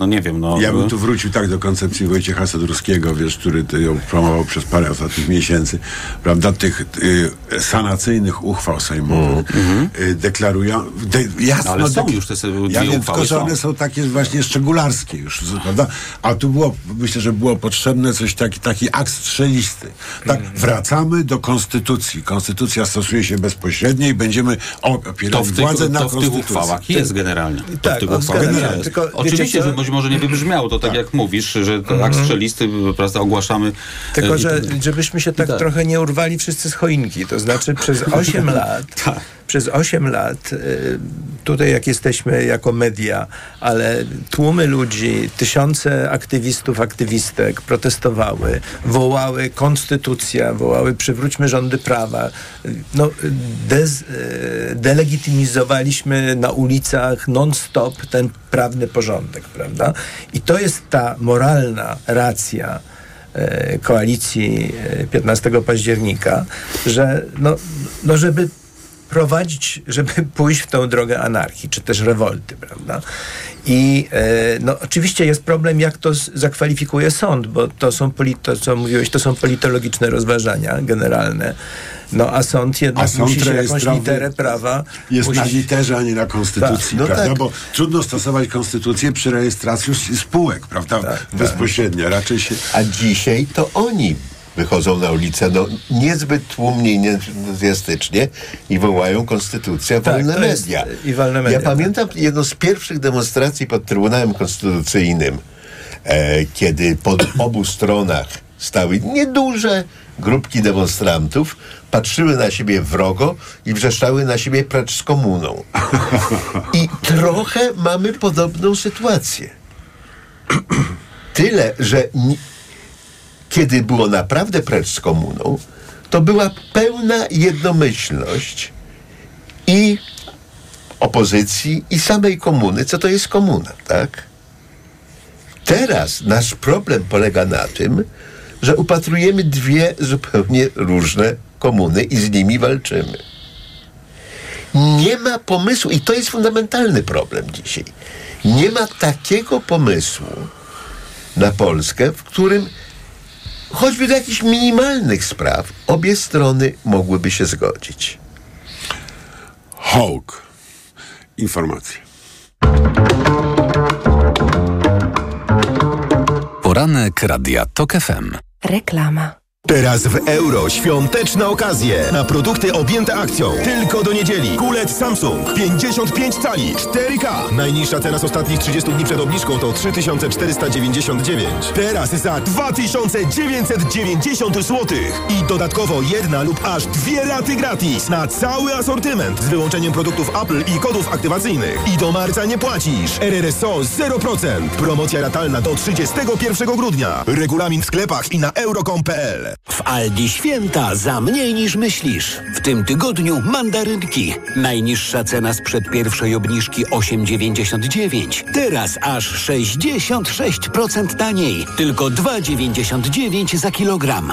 Ja bym tu wrócił tak do koncepcji Wojciecha Sadurskiego, który ją promował przez parę ostatnich miesięcy, prawda, tych sanacyjnych uchwał sejmowych, deklarują, ale są już te uchwały. Tylko, że one są takie właśnie szczególarskie już, prawda? A tu myślę, że było potrzebne coś taki akt strzelisty. Tak, wracamy do konstytucji. Konstytucja stosuje się bezpośrednio i będziemy opierać władzę na konstytucji. To w tych uchwałach jest generalnie. Oczywiście, że być może nie wybrzmiało to tak, jak mówisz, że akt strzelisty ogłaszamy. Tylko, że żebyśmy się tak trochę nie urwali wszyscy z choinki. To znaczy przez 8 lat... Przez 8 lat, tutaj jak jesteśmy jako media, ale tłumy ludzi, tysiące aktywistów, aktywistek protestowały, wołały konstytucja, wołały przywróćmy rządy prawa. Delegitymizowaliśmy na ulicach non-stop ten prawny porządek, prawda? I to jest ta moralna racja koalicji 15 października, że żeby pójść w tą drogę anarchii, czy też rewolty, prawda? I oczywiście jest problem, jak to zakwalifikuje sąd, bo to, co mówiłeś, to są politologiczne rozważania generalne. A sąd jednak musi się jakąś literę prawa... na literze, a nie na konstytucji, prawda? Tak. Bo trudno stosować konstytucję przy rejestracji spółek, prawda? Bezpośrednio, raczej się... A dzisiaj to oni wychodzą na ulicę niezbyt tłumnie i entuzjastycznie i wołają konstytucja, wolne media. Ja pamiętam jedną z pierwszych demonstracji pod Trybunałem Konstytucyjnym, kiedy po obu stronach stały nieduże grupki demonstrantów, patrzyły na siebie wrogo i wrzeszczały na siebie precz z komuną. I trochę mamy podobną sytuację. Tyle, że... Kiedy było naprawdę precz z komuną, to była pełna jednomyślność i opozycji, i samej komuny. Co to jest komuna, tak? Teraz nasz problem polega na tym, że upatrujemy dwie zupełnie różne komuny i z nimi walczymy. Nie ma pomysłu, i to jest fundamentalny problem dzisiaj, nie ma takiego pomysłu na Polskę, w którym choćby do jakichś minimalnych spraw obie strony mogłyby się zgodzić. Hołk. Informacje. Poranek Radia Tok FM. Reklama. Teraz w Euro świąteczne okazje na produkty objęte akcją. Tylko do niedzieli. QLED Samsung 55 cali 4K. Najniższa cena z ostatnich 30 dni przed obniżką to 3499. Teraz za 2990 zł. I dodatkowo jedna lub aż dwie raty gratis na cały asortyment z wyłączeniem produktów Apple i kodów aktywacyjnych. I do marca nie płacisz. RRSO 0%. Promocja ratalna do 31 grudnia. Regulamin w sklepach i na euro.com.pl. W Aldi święta za mniej niż myślisz. W tym tygodniu mandarynki. Najniższa cena sprzed pierwszej obniżki 8,99. Teraz aż 66% taniej. Tylko 2,99 za kilogram.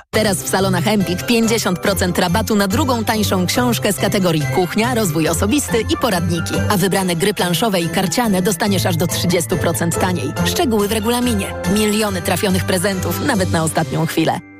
Teraz w salonach Empik 50% rabatu na drugą tańszą książkę z kategorii kuchnia, rozwój osobisty i poradniki. A wybrane gry planszowe i karciane dostaniesz aż do 30% taniej. Szczegóły w regulaminie. Miliony trafionych prezentów, nawet na ostatnią chwilę.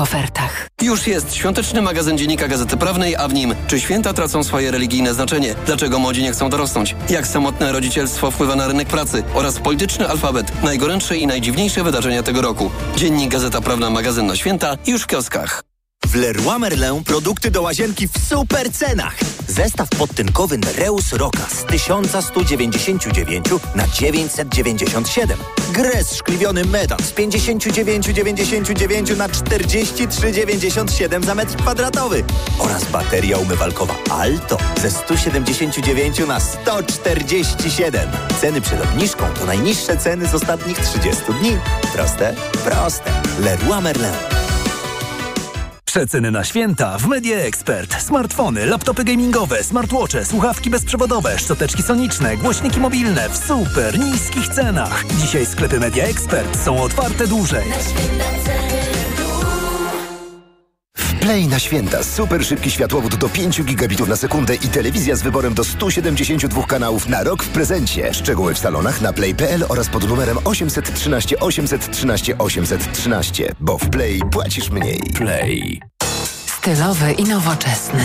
ofertach. Już jest świąteczny magazyn Dziennika Gazety Prawnej, a w nim czy święta tracą swoje religijne znaczenie? Dlaczego młodzi nie chcą dorosnąć? Jak samotne rodzicielstwo wpływa na rynek pracy? Oraz polityczny alfabet. Najgorętsze i najdziwniejsze wydarzenia tego roku. Dziennik Gazeta Prawna, magazyn na święta już w kioskach. W Leroy Merlin produkty do łazienki w super cenach. Zestaw podtynkowy Nereus Roka z 1199 na 997. Gres szkliwiony metal z 59,99 na 43,97 za metr kwadratowy. Oraz bateria umywalkowa Alto ze 179 na 147. Ceny przed obniżką to najniższe ceny z ostatnich 30 dni. Proste? Proste. Leroy Merlin. Przeceny na święta w Media Expert. Smartfony, laptopy gamingowe, smartwatche, słuchawki bezprzewodowe, szczoteczki soniczne, głośniki mobilne w super niskich cenach. Dzisiaj sklepy Media Expert są otwarte dłużej. Play na święta. Super szybki światłowód do 5 gigabitów na sekundę i telewizja z wyborem do 172 kanałów na rok w prezencie. Szczegóły w salonach na play.pl oraz pod numerem 813 813 813, bo w Play płacisz mniej. Play. Stylowy i nowoczesny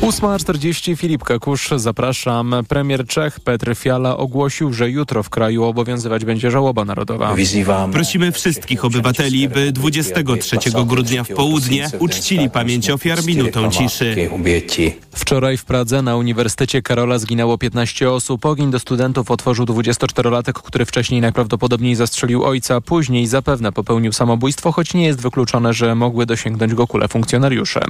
8.40, Filip Kekusz, zapraszam. Premier Czech Petr Fiala ogłosił, że jutro w kraju obowiązywać będzie żałoba narodowa. Prosimy wszystkich obywateli, by 23 grudnia w południe uczcili pamięć ofiar minutą ciszy. Wczoraj w Pradze na Uniwersytecie Karola zginęło 15 osób. Ogień do studentów otworzył 24-latek, który wcześniej najprawdopodobniej zastrzelił ojca, później zapewne popełnił samobójstwo, choć nie jest wykluczone, że mogły dosięgnąć go kule funkcjonariuszy.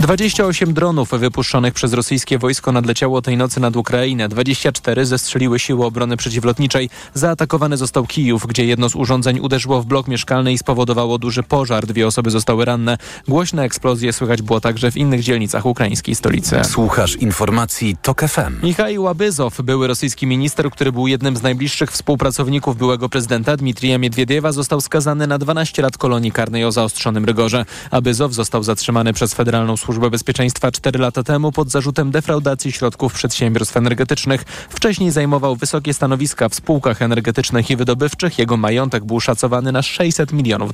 28 dronów wypuszczonych przez rosyjskie wojsko nadleciało tej nocy nad Ukrainę. 24 zestrzeliły siły obrony przeciwlotniczej. Zaatakowany został Kijów, gdzie jedno z urządzeń uderzyło w blok mieszkalny i spowodowało duży pożar. 2 osoby zostały ranne. Głośne eksplozje słychać było także w innych dzielnicach ukraińskiej stolicy. Słuchasz informacji TOK FM. Michał Łabyzow, były rosyjski minister, który był jednym z najbliższych współpracowników byłego prezydenta Dmitrija Miedwiediewa, został skazany na 12 lat kolonii karnej o zaostrzonym rygorze. Łabyzow został zatrzymany przez Federalną Służbę Bezpieczeństwa 4 lata temu pod zarzutem defraudacji środków przedsiębiorstw energetycznych. Wcześniej zajmował wysokie stanowiska w spółkach energetycznych i wydobywczych. Jego majątek był szacowany na $600 milionów.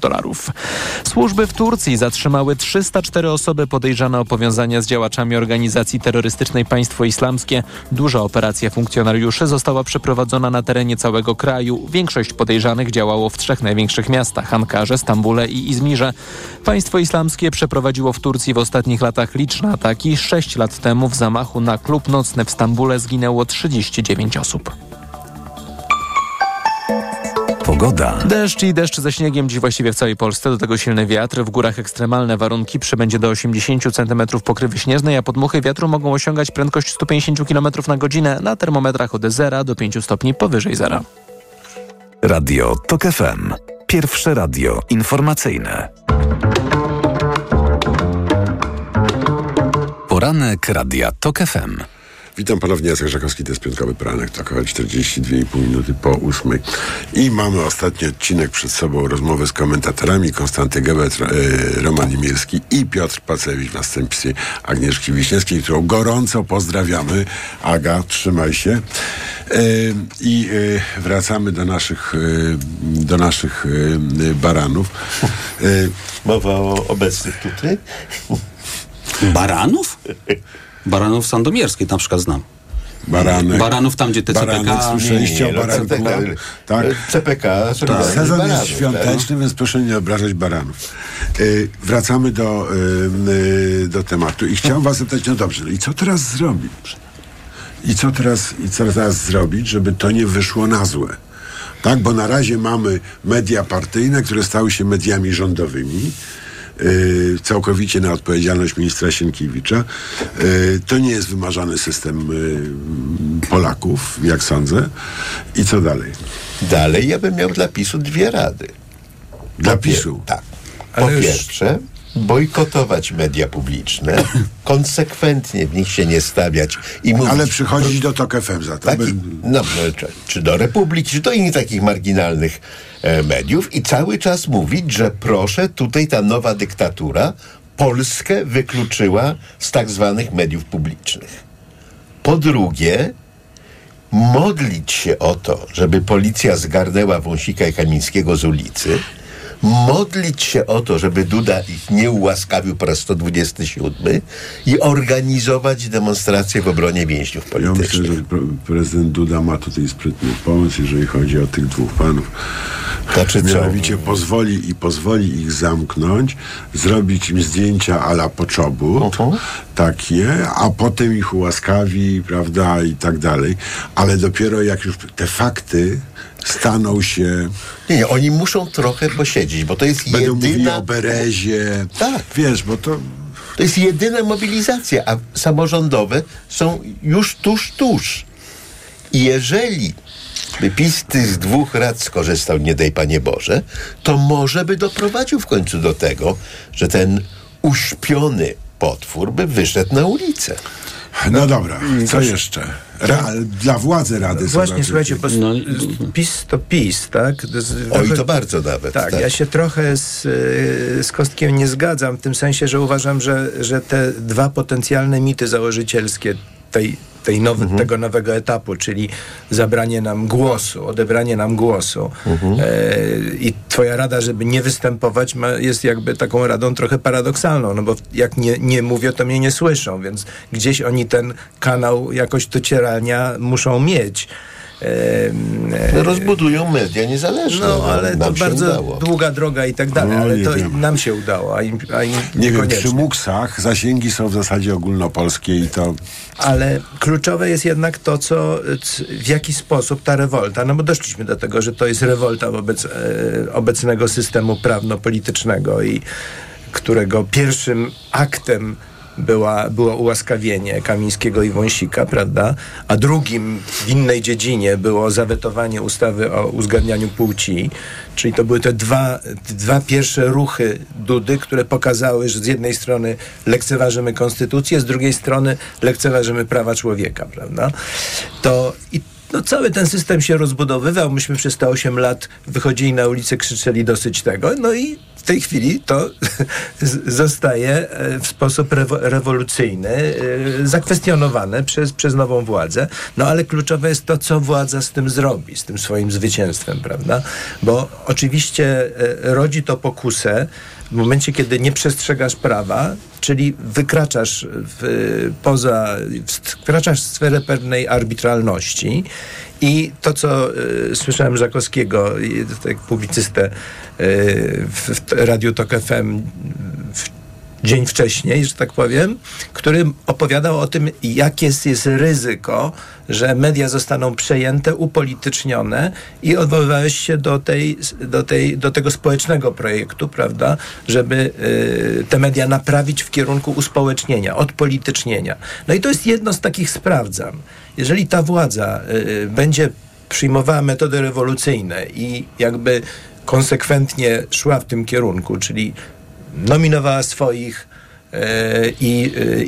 Służby w Turcji zatrzymały 304 osoby podejrzane o powiązania z działaczami organizacji terrorystycznej Państwo Islamskie. Duża operacja funkcjonariuszy została przeprowadzona na terenie całego kraju. Większość podejrzanych działało w 3 największych miastach: Ankarze, Stambule i Izmirze. Państwo Islamskie przeprowadziło w Turcji w ostatnich latach liczne ataki. 6 lat temu w zamachu na klub nocny w Stambule zginęło 39 osób. Pogoda. Deszcz i deszcz ze śniegiem dziś właściwie w całej Polsce, do tego silny wiatr. W górach ekstremalne warunki, przybędzie do 80 cm pokrywy śnieżnej, a podmuchy wiatru mogą osiągać prędkość 150 km na godzinę na termometrach od 0 do 5 stopni powyżej zera. Radio TOK FM. Pierwsze radio informacyjne. Poranek Radia TOK FM. Witam ponownie, Jacek Żakowski, to jest piątkowy poranek, to około 42,5 minuty po 8. I mamy ostatni odcinek przed sobą, rozmowy z komentatorami Konstanty Gebert, Roman Imielski i Piotr Pacewicz w następstwie Agnieszki Wiśniewskiej, którą gorąco pozdrawiamy. Aga, trzymaj się. I wracamy do naszych baranów. Mowa o obecnych tutaj. Baranów? Baranów Sandomierskich na przykład znam. Baranek. Baranów tam, gdzie te Baranek, CPK. Słyszeliście o Baranku? Tak. CPK. Tak. Sezon jest świąteczny, tak? Więc proszę nie obrażać baranów. Wracamy do tematu. I chciałem was zapytać, no dobrze, no i co teraz zrobić? I co teraz zrobić, żeby to nie wyszło na złe? Tak, bo na razie mamy media partyjne, które stały się mediami rządowymi, całkowicie na odpowiedzialność ministra Sienkiewicza. To nie jest wymarzany system Polaków, jak sądzę. I co dalej? Dalej ja bym miał dla PiSu dwie rady. Dla PiSu? Tak. Po pierwsze, bojkotować media publiczne, konsekwentnie w nich się nie stawiać i mówić... Ale przychodzić do TOK FM za to. Taki, no, czy do Republiki, czy do innych takich marginalnych mediów i cały czas mówić, że proszę, tutaj ta nowa dyktatura Polskę wykluczyła z tak zwanych mediów publicznych. Po drugie, modlić się o to, żeby policja zgarnęła Wąsika i Kamińskiego z ulicy, modlić się o to, żeby Duda ich nie ułaskawił po raz 127 i organizować demonstracje w obronie więźniów politycznych. Ja myślę, że prezydent Duda ma tutaj sprytny pomysł, jeżeli chodzi o tych dwóch panów. Znaczy, mianowicie pozwoli ich zamknąć, zrobić im zdjęcia à la Poczobut, takie, a potem ich ułaskawi, prawda, i tak dalej. Ale dopiero jak już te fakty staną się... Nie, oni muszą trochę posiedzieć, bo to jest jedyna... Będą mówili o Berezie. Tak. Wiesz, bo to... To jest jedyna mobilizacja, a samorządowe są już tuż. I jeżeli by PiS z dwóch rad skorzystał, nie daj Panie Boże, to może by doprowadził w końcu do tego, że ten uśpiony potwór by wyszedł na ulicę. No dobra, co jeszcze? Dla władzy rady są. Właśnie, słuchajcie, PiS to PiS, tak? Oj, to bardzo nawet. Tak, tak. Ja się trochę z Kostkiem nie zgadzam, w tym sensie, że uważam, że te dwa potencjalne mity założycielskie tego nowego etapu, czyli zabranie nam głosu, odebranie nam głosu i twoja rada, żeby nie występować, jest jakby taką radą trochę paradoksalną, no bo jak nie mówię, to mnie nie słyszą, więc gdzieś oni ten kanał jakoś docierania muszą mieć. Rozbudują media niezależne. No, ale to bardzo długa droga i tak dalej, ale to nam się udało, a im niekoniecznie. Wiem, przy muksach zasięgi są w zasadzie ogólnopolskie i to... Ale kluczowe jest jednak to, w jaki sposób ta rewolta, no bo doszliśmy do tego, że to jest rewolta wobec obecnego systemu prawno-politycznego i którego pierwszym aktem było ułaskawienie Kamińskiego i Wąsika, prawda? A drugim w innej dziedzinie było zawetowanie ustawy o uzgadnianiu płci, czyli to były te dwa pierwsze ruchy Dudy, które pokazały, że z jednej strony lekceważymy konstytucję, z drugiej strony lekceważymy prawa człowieka, prawda? Cały ten system się rozbudowywał, myśmy przez te 8 lat wychodzili na ulicę, krzyczeli dosyć tego, no i w tej chwili to zostaje w sposób rewolucyjny zakwestionowane przez nową władzę, no ale kluczowe jest to, co władza z tym zrobi, z tym swoim zwycięstwem, prawda? Bo oczywiście rodzi to pokusę w momencie, kiedy nie przestrzegasz prawa, czyli wykraczasz wkraczasz w sferę pewnej arbitralności i to, co słyszałem Żakowskiego, tak publicystę w Radiu TOK FM dzień wcześniej, że tak powiem, który opowiadał o tym, jakie jest ryzyko, że media zostaną przejęte, upolitycznione i odwoływałeś się do tego społecznego projektu, prawda, żeby te media naprawić w kierunku uspołecznienia, odpolitycznienia. No i to jest jedno z takich sprawdzam. Jeżeli ta władza będzie przyjmowała metody rewolucyjne i jakby konsekwentnie szła w tym kierunku, czyli nominowała swoich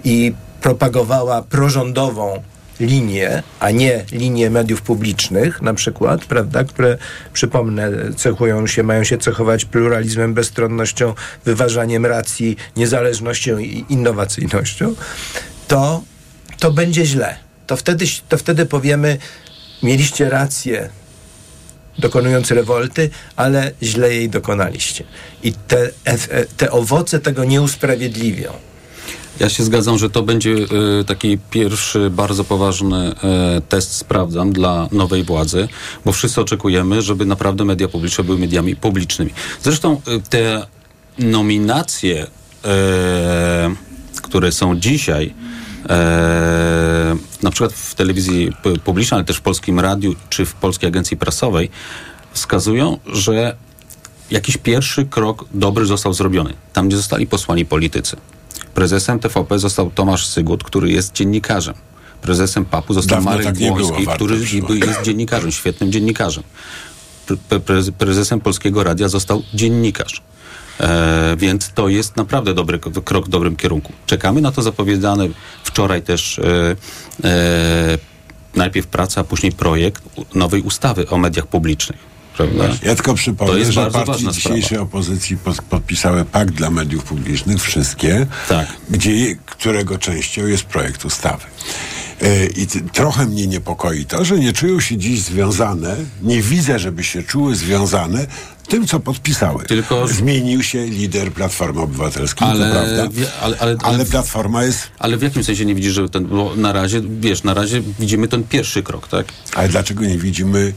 i propagowała prorządową linię, a nie linię mediów publicznych na przykład, prawda, które, przypomnę, mają się cechować pluralizmem, bezstronnością, wyważaniem racji, niezależnością i innowacyjnością, to będzie źle. To wtedy powiemy, mieliście rację, dokonując rewolty, ale źle jej dokonaliście. I te owoce tego nie usprawiedliwią. Ja się zgadzam, że to będzie taki pierwszy bardzo poważny test, sprawdzam, dla nowej władzy, bo wszyscy oczekujemy, żeby naprawdę media publiczne były mediami publicznymi. Zresztą te nominacje, które są dzisiaj, na przykład w telewizji publicznej, ale też w Polskim Radiu czy w Polskiej Agencji Prasowej, wskazują, że jakiś pierwszy krok dobry został zrobiony. Tam, gdzie zostali posłani politycy. Prezesem TVP został Tomasz Sygut, który jest dziennikarzem. Prezesem PAP-u został Marek Błoński, który jest dziennikarzem, świetnym dziennikarzem. Prezesem Polskiego Radia został dziennikarz. Więc to jest naprawdę dobry krok w dobrym kierunku. Czekamy na to zapowiedziane wczoraj też najpierw praca, a później projekt nowej ustawy o mediach publicznych. Prawda? Ja tylko przypomnę, że partie dzisiejszej opozycji podpisały pakt dla mediów publicznych, wszystkie, tak. Którego częścią jest projekt ustawy. I trochę mnie niepokoi to, że nie czują się dziś związane, nie widzę, żeby się czuły związane tym, co podpisały. Tylko zmienił się lider Platformy Obywatelskiej, ale, to prawda, ale Platforma jest... Ale w jakim sensie nie widzisz, że ten... Bo na razie, wiesz, widzimy ten pierwszy krok, tak? Ale dlaczego nie widzimy...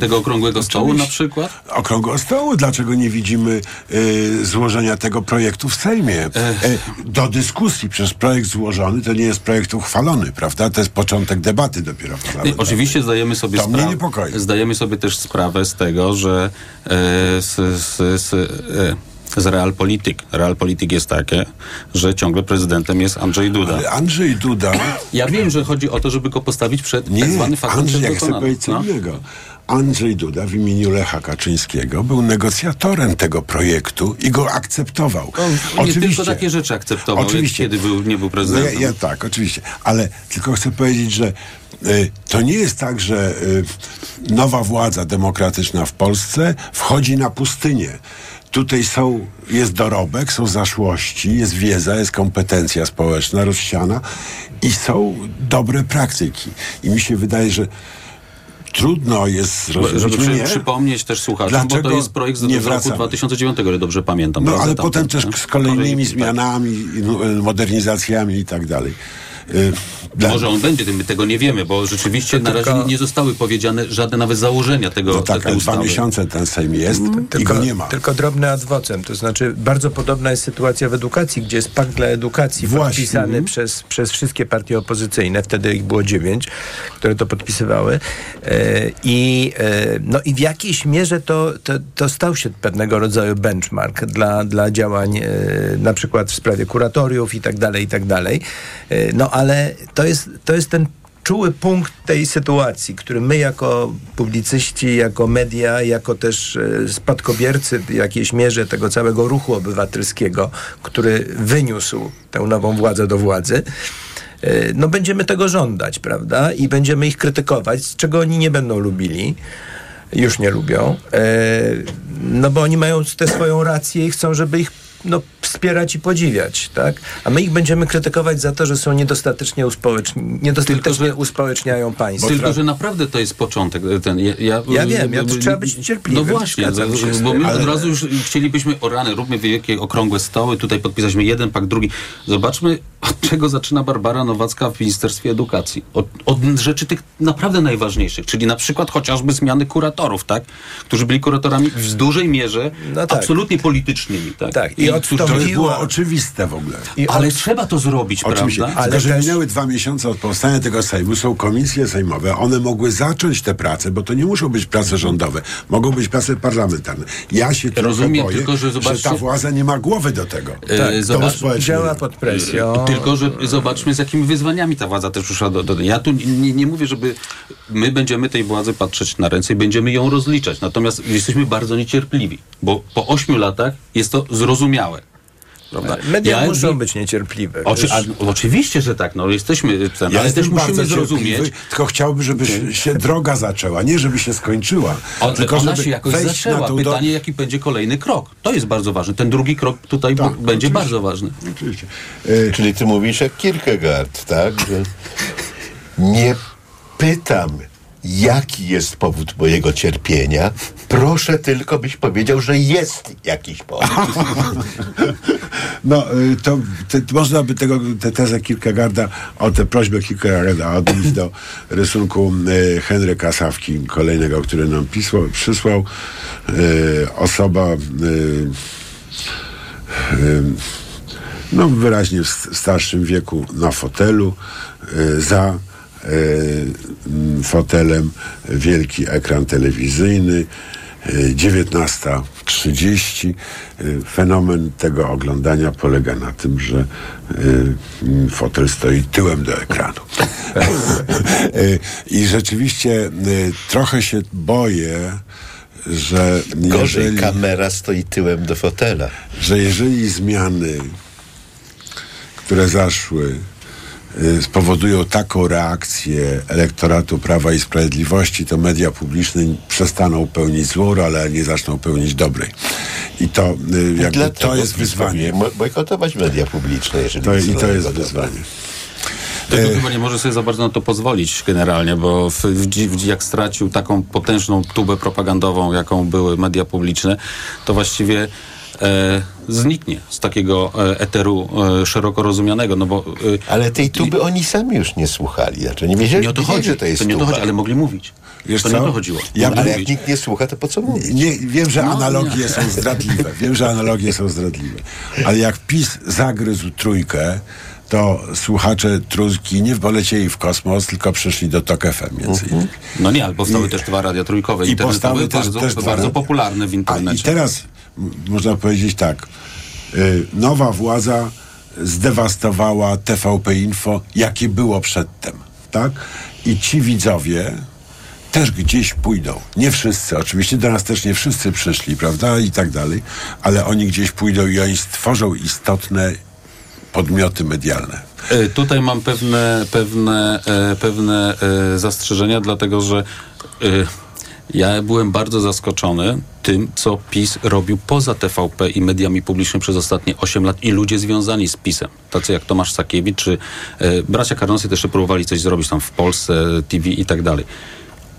tego okrągłego stołu na przykład? Okrągłego stołu? Dlaczego nie widzimy złożenia tego projektu w Sejmie? Do dyskusji, przecież projekt złożony to nie jest projekt uchwalony, prawda? To jest początek debaty dopiero. Oczywiście zdajemy sobie sprawę... To mnie niepokoi. Zdajemy sobie też sprawę z tego, że... z Realpolitik jest takie, że ciągle prezydentem jest Andrzej Duda. Ale Andrzej Duda... Ja wiem, że chodzi o to, żeby go postawić przed tak zwany faktem dokonanym. Nie, Andrzej, chcę powiedzieć co innego. Andrzej Duda w imieniu Lecha Kaczyńskiego był negocjatorem tego projektu i go akceptował. Oczywiście, tylko takie rzeczy akceptował, kiedy nie był prezydentem. Ja tak, oczywiście. Ale tylko chcę powiedzieć, że to nie jest tak, że nowa władza demokratyczna w Polsce wchodzi na pustynię. Tutaj jest dorobek, są zaszłości, jest wiedza, jest kompetencja społeczna rozsiana i są dobre praktyki. I mi się wydaje, że trudno jest zrozumieć, przypomnieć też słuchaczom, bo to jest projekt z roku 2009, ale dobrze pamiętam. No ale potem też z kolejnymi zmianami, modernizacjami i tak dalej. Może on będzie, my tego nie wiemy, bo rzeczywiście na razie nie zostały powiedziane żadne nawet założenia tego. No tak, ale 2 miesiące ten Sejm jest i go nie ma. Tylko drobny ad vocem, to znaczy bardzo podobna jest sytuacja w edukacji, gdzie jest pakt dla edukacji podpisany przez wszystkie partie opozycyjne, wtedy ich było 9, które to podpisywały i w jakiejś mierze to stał się pewnego rodzaju benchmark dla działań na przykład w sprawie kuratoriów i tak dalej. Ale to jest ten czuły punkt tej sytuacji, który my jako publicyści, jako media, jako też spadkobiercy w jakiejś mierze tego całego ruchu obywatelskiego, który wyniósł tę nową władzę do władzy, będziemy tego żądać, prawda? I będziemy ich krytykować, czego oni nie będą lubili. Już nie lubią. Bo oni mają tę swoją rację i chcą, żeby ich wspierać i podziwiać, tak? A my ich będziemy krytykować za to, że są niedostatecznie uspołeczniają państwo. Tylko, że naprawdę to jest początek. Trzeba być cierpliwym. No właśnie, bo my od razu już chcielibyśmy, róbmy wielkie okrągłe stoły, tutaj podpisaliśmy jeden pakt, drugi. Zobaczmy, od czego zaczyna Barbara Nowacka w Ministerstwie Edukacji. Od rzeczy tych naprawdę najważniejszych, czyli na przykład chociażby zmiany kuratorów, tak? Którzy byli kuratorami w dużej mierze absolutnie politycznymi, tak. To by było oczywiste w ogóle. Ale trzeba to zrobić, oczywiście, prawda? Ale że minęły 2 miesiące od powstania tego Sejmu, są komisje sejmowe, one mogły zacząć te prace, bo to nie muszą być prace rządowe, mogą być prace parlamentarne. Ja się boję, tylko, że ta władza nie ma głowy do tego. Działa pod presją. Tylko, że zobaczmy, z jakimi wyzwaniami ta władza też przyszła do... Ja tu nie mówię, żeby my będziemy tej władzy patrzeć na ręce i będziemy ją rozliczać. Natomiast jesteśmy bardzo niecierpliwi, bo po 8 latach jest to zrozumiałe. Prawda? Media muszą być niecierpliwe. Oczywiście, że tak. Jesteśmy, ale też musimy zrozumieć. Tylko chciałbym, żeby się droga zaczęła. Nie, żeby się skończyła. Tylko ona się jakoś zaczęła. Pytanie, jaki będzie kolejny krok. To jest bardzo ważne. Ten drugi krok tutaj będzie bardzo ważny. Oczywiście. Czyli ty mówisz jak Kierkegaard, tak? Że nie pytam, jaki jest powód mojego cierpienia. Proszę tylko, byś powiedział, że jest jakiś powód. No, to można by tę tezę Kierkegaarda, o tę prośbę Kierkegaarda odnieść do rysunku Henryka Sawki, kolejnego, który nam przysłał. Osoba no wyraźnie w starszym wieku na fotelu, za fotelem wielki ekran telewizyjny, 19:30. Fenomen tego oglądania polega na tym, że fotel stoi tyłem do ekranu. I rzeczywiście trochę się boję, że gorzej, jeżeli kamera stoi tyłem do fotela, że jeżeli zmiany, które zaszły, spowodują taką reakcję elektoratu Prawa i Sprawiedliwości, to media publiczne przestaną pełnić złą rolę, ale nie zaczną pełnić dobrej. I to, jakby, to jest wyzwanie. Bojkotować media publiczne, jeżeli to, i to jest wyzwanie. To chyba nie może sobie za bardzo na to pozwolić generalnie, bo jak stracił taką potężną tubę propagandową, jaką były media publiczne, to właściwie zniknie z takiego eteru szeroko rozumianego, no bo ale tej tuby oni sami już nie słuchali, znaczy nie wiedzieli, że to jest to nie tuba. Dochodzi, ale mogli mówić. Wiesz to co? Nie dochodziło. Ale jak nikt nie słucha, to po co mówić? Wiem, że analogie są zdradliwe. Wiem, że analogie są zdradliwe. Ale jak PiS zagryzł trójkę, to słuchacze trójki nie wlecieli w kosmos, tylko przyszli do Tok FM między innymi. No nie, ale powstały też dwa radia trójkowe i powstały też bardzo popularne w internecie. I teraz można powiedzieć tak, nowa władza zdewastowała TVP Info, jakie było przedtem, tak? I ci widzowie też gdzieś pójdą. Nie wszyscy, oczywiście do nas też nie wszyscy przyszli, prawda? I tak dalej, ale oni gdzieś pójdą i oni stworzą istotne podmioty medialne. Tutaj mam pewne zastrzeżenia, dlatego że ja byłem bardzo zaskoczony tym, co PiS robił poza TVP i mediami publicznymi przez ostatnie 8 lat i ludzie związani z PiS-em, tacy jak Tomasz Sakiewicz, czy bracia Karnowscy też próbowali coś zrobić tam w Polsce, TV i tak dalej.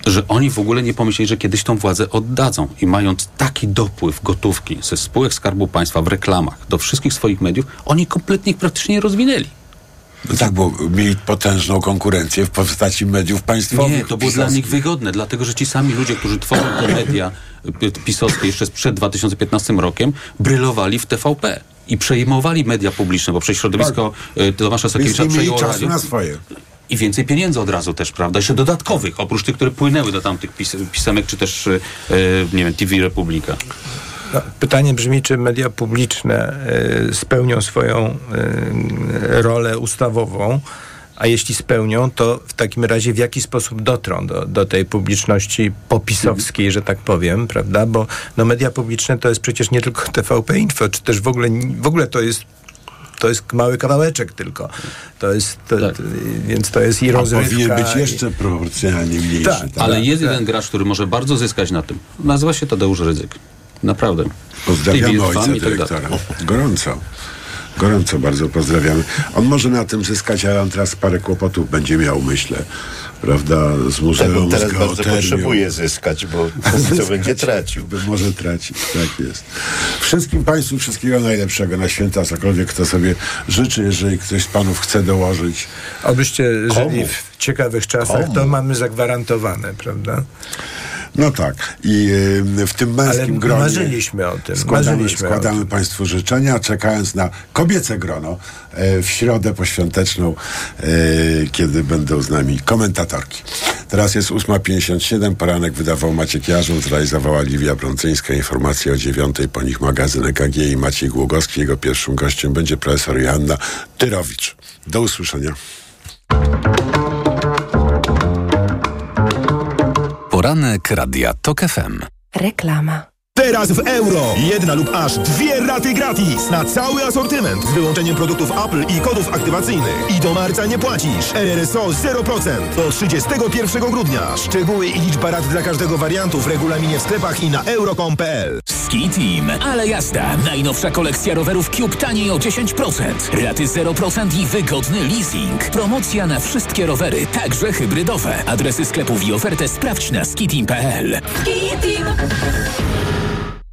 Że oni w ogóle nie pomyśleli, że kiedyś tą władzę oddadzą i mając taki dopływ gotówki ze spółek Skarbu Państwa w reklamach do wszystkich swoich mediów, oni kompletnie ich praktycznie nie rozwinęli. No tak, bo mieli potężną konkurencję w postaci mediów państwowych. Nie, to było dla nich wygodne, dlatego, że ci sami ludzie, którzy tworzą te media pisowskie jeszcze przed 2015 rokiem, brylowali w TVP i przejmowali media publiczne, bo przez środowisko Tomasza Sakiewicza przejęło radio. Więc nie mieli czasu na swoje. I więcej pieniędzy od razu też, prawda? Jeszcze dodatkowych, oprócz tych, które płynęły do tamtych pisemek, czy też, nie wiem, TV Republika. No, pytanie brzmi, czy media publiczne spełnią swoją rolę ustawową, a jeśli spełnią, to w takim razie w jaki sposób dotrą do tej publiczności popisowskiej, że tak powiem, prawda? Bo no, media publiczne to jest przecież nie tylko TVP Info, czy też w ogóle to jest... To jest mały kawałeczek tylko. To jest, tak. Więc to jest i rozrywka. Powinien być jeszcze proporcjonalnie mniejszy. Tak, tak, ale jest jeden gracz, który może bardzo zyskać na tym. Nazywa się Tadeusz Rydzyk. Naprawdę. Pozdrawiamy ojca dyrektora. Gorąco. Gorąco bardzo pozdrawiamy. On może na tym zyskać, ale on teraz parę kłopotów będzie miał, myślę. Prawda? Z muzeum, tak, teraz z bardzo potrzebuje zyskać, bo to będzie tracił. Może tracić, tak jest. Wszystkim Państwu wszystkiego najlepszego na święta, cokolwiek kto sobie życzy, jeżeli ktoś z Panów chce dołożyć. Obyście żyli w ciekawych czasach, to mamy zagwarantowane, prawda? No tak. I w tym męskim gronie marzyliśmy o tym. Składamy Państwu życzenia, czekając na kobiece grono w środę poświąteczną, kiedy będą z nami komentatorki. Teraz jest 8:57, poranek wydawał Maciek Jarzą, zrealizowała Liwia Brącyńska, informacje o 9:00, po nich magazyn EKG i Maciej Głogowski. Jego pierwszym gościem będzie profesor Joanna Tyrowicz. Do usłyszenia. Poranek Radia Tok FM. Reklama. Teraz w euro. Jedna lub aż dwie raty gratis na cały asortyment z wyłączeniem produktów Apple i kodów aktywacyjnych. I do marca nie płacisz. RRSO 0% do 31 grudnia. Szczegóły i liczba rat dla każdego wariantu w regulaminie w sklepach i na euro.com.pl. Ski Team. Ale jazda. Najnowsza kolekcja rowerów Cube taniej o 10%. Raty 0% i wygodny leasing. Promocja na wszystkie rowery, także hybrydowe. Adresy sklepów i ofertę sprawdź na skiteam.pl. Skiteam.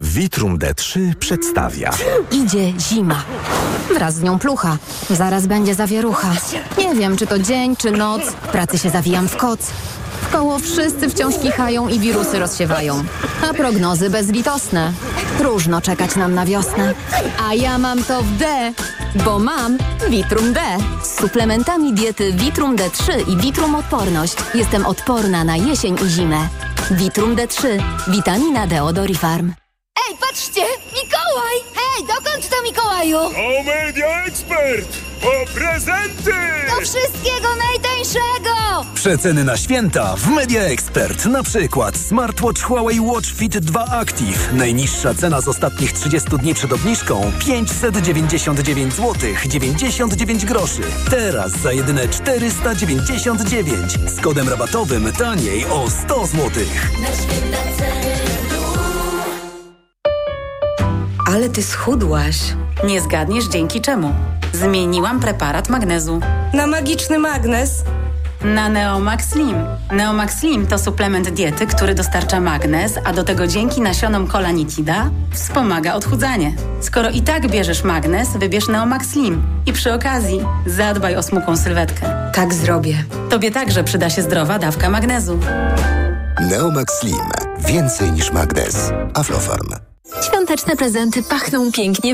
Vitrum D3 przedstawia. Idzie zima. Wraz z nią plucha. Zaraz będzie zawierucha. Nie wiem, czy to dzień, czy noc. W pracy się zawijam w koc. W koło wszyscy wciąż kichają i wirusy rozsiewają. A prognozy bezlitosne. Próżno czekać nam na wiosnę. A ja mam to w D, bo mam Vitrum D. Z suplementami diety Vitrum D3 i Vitrum Odporność jestem odporna na jesień i zimę. Vitrum D3. Witamina D od Orifarm. Ej, patrzcie! Mikołaj! Hej, dokąd to, Mikołaju? O Media Expert! Po prezenty! Do wszystkiego najtańszego! Przeceny na święta w Media Expert. Na przykład smartwatch Huawei Watch Fit 2 Active. Najniższa cena z ostatnich 30 dni przed obniżką 599 zł 99 groszy. Teraz za jedyne 499 z kodem rabatowym taniej o 100 zł. Na święta ceny. Ale ty schudłaś. Nie zgadniesz dzięki czemu. Zmieniłam preparat magnezu. Na magiczny magnez? Na Neomax Slim. Neomax Slim to suplement diety, który dostarcza magnez, a do tego dzięki nasionom Kola Nitida wspomaga odchudzanie. Skoro i tak bierzesz magnez, wybierz Neomax Slim i przy okazji zadbaj o smukłą sylwetkę. Tak zrobię. Tobie także przyda się zdrowa dawka magnezu. Neomax Slim. Więcej niż magnez. Aflofarm. Świąteczne prezenty pachną pięknie.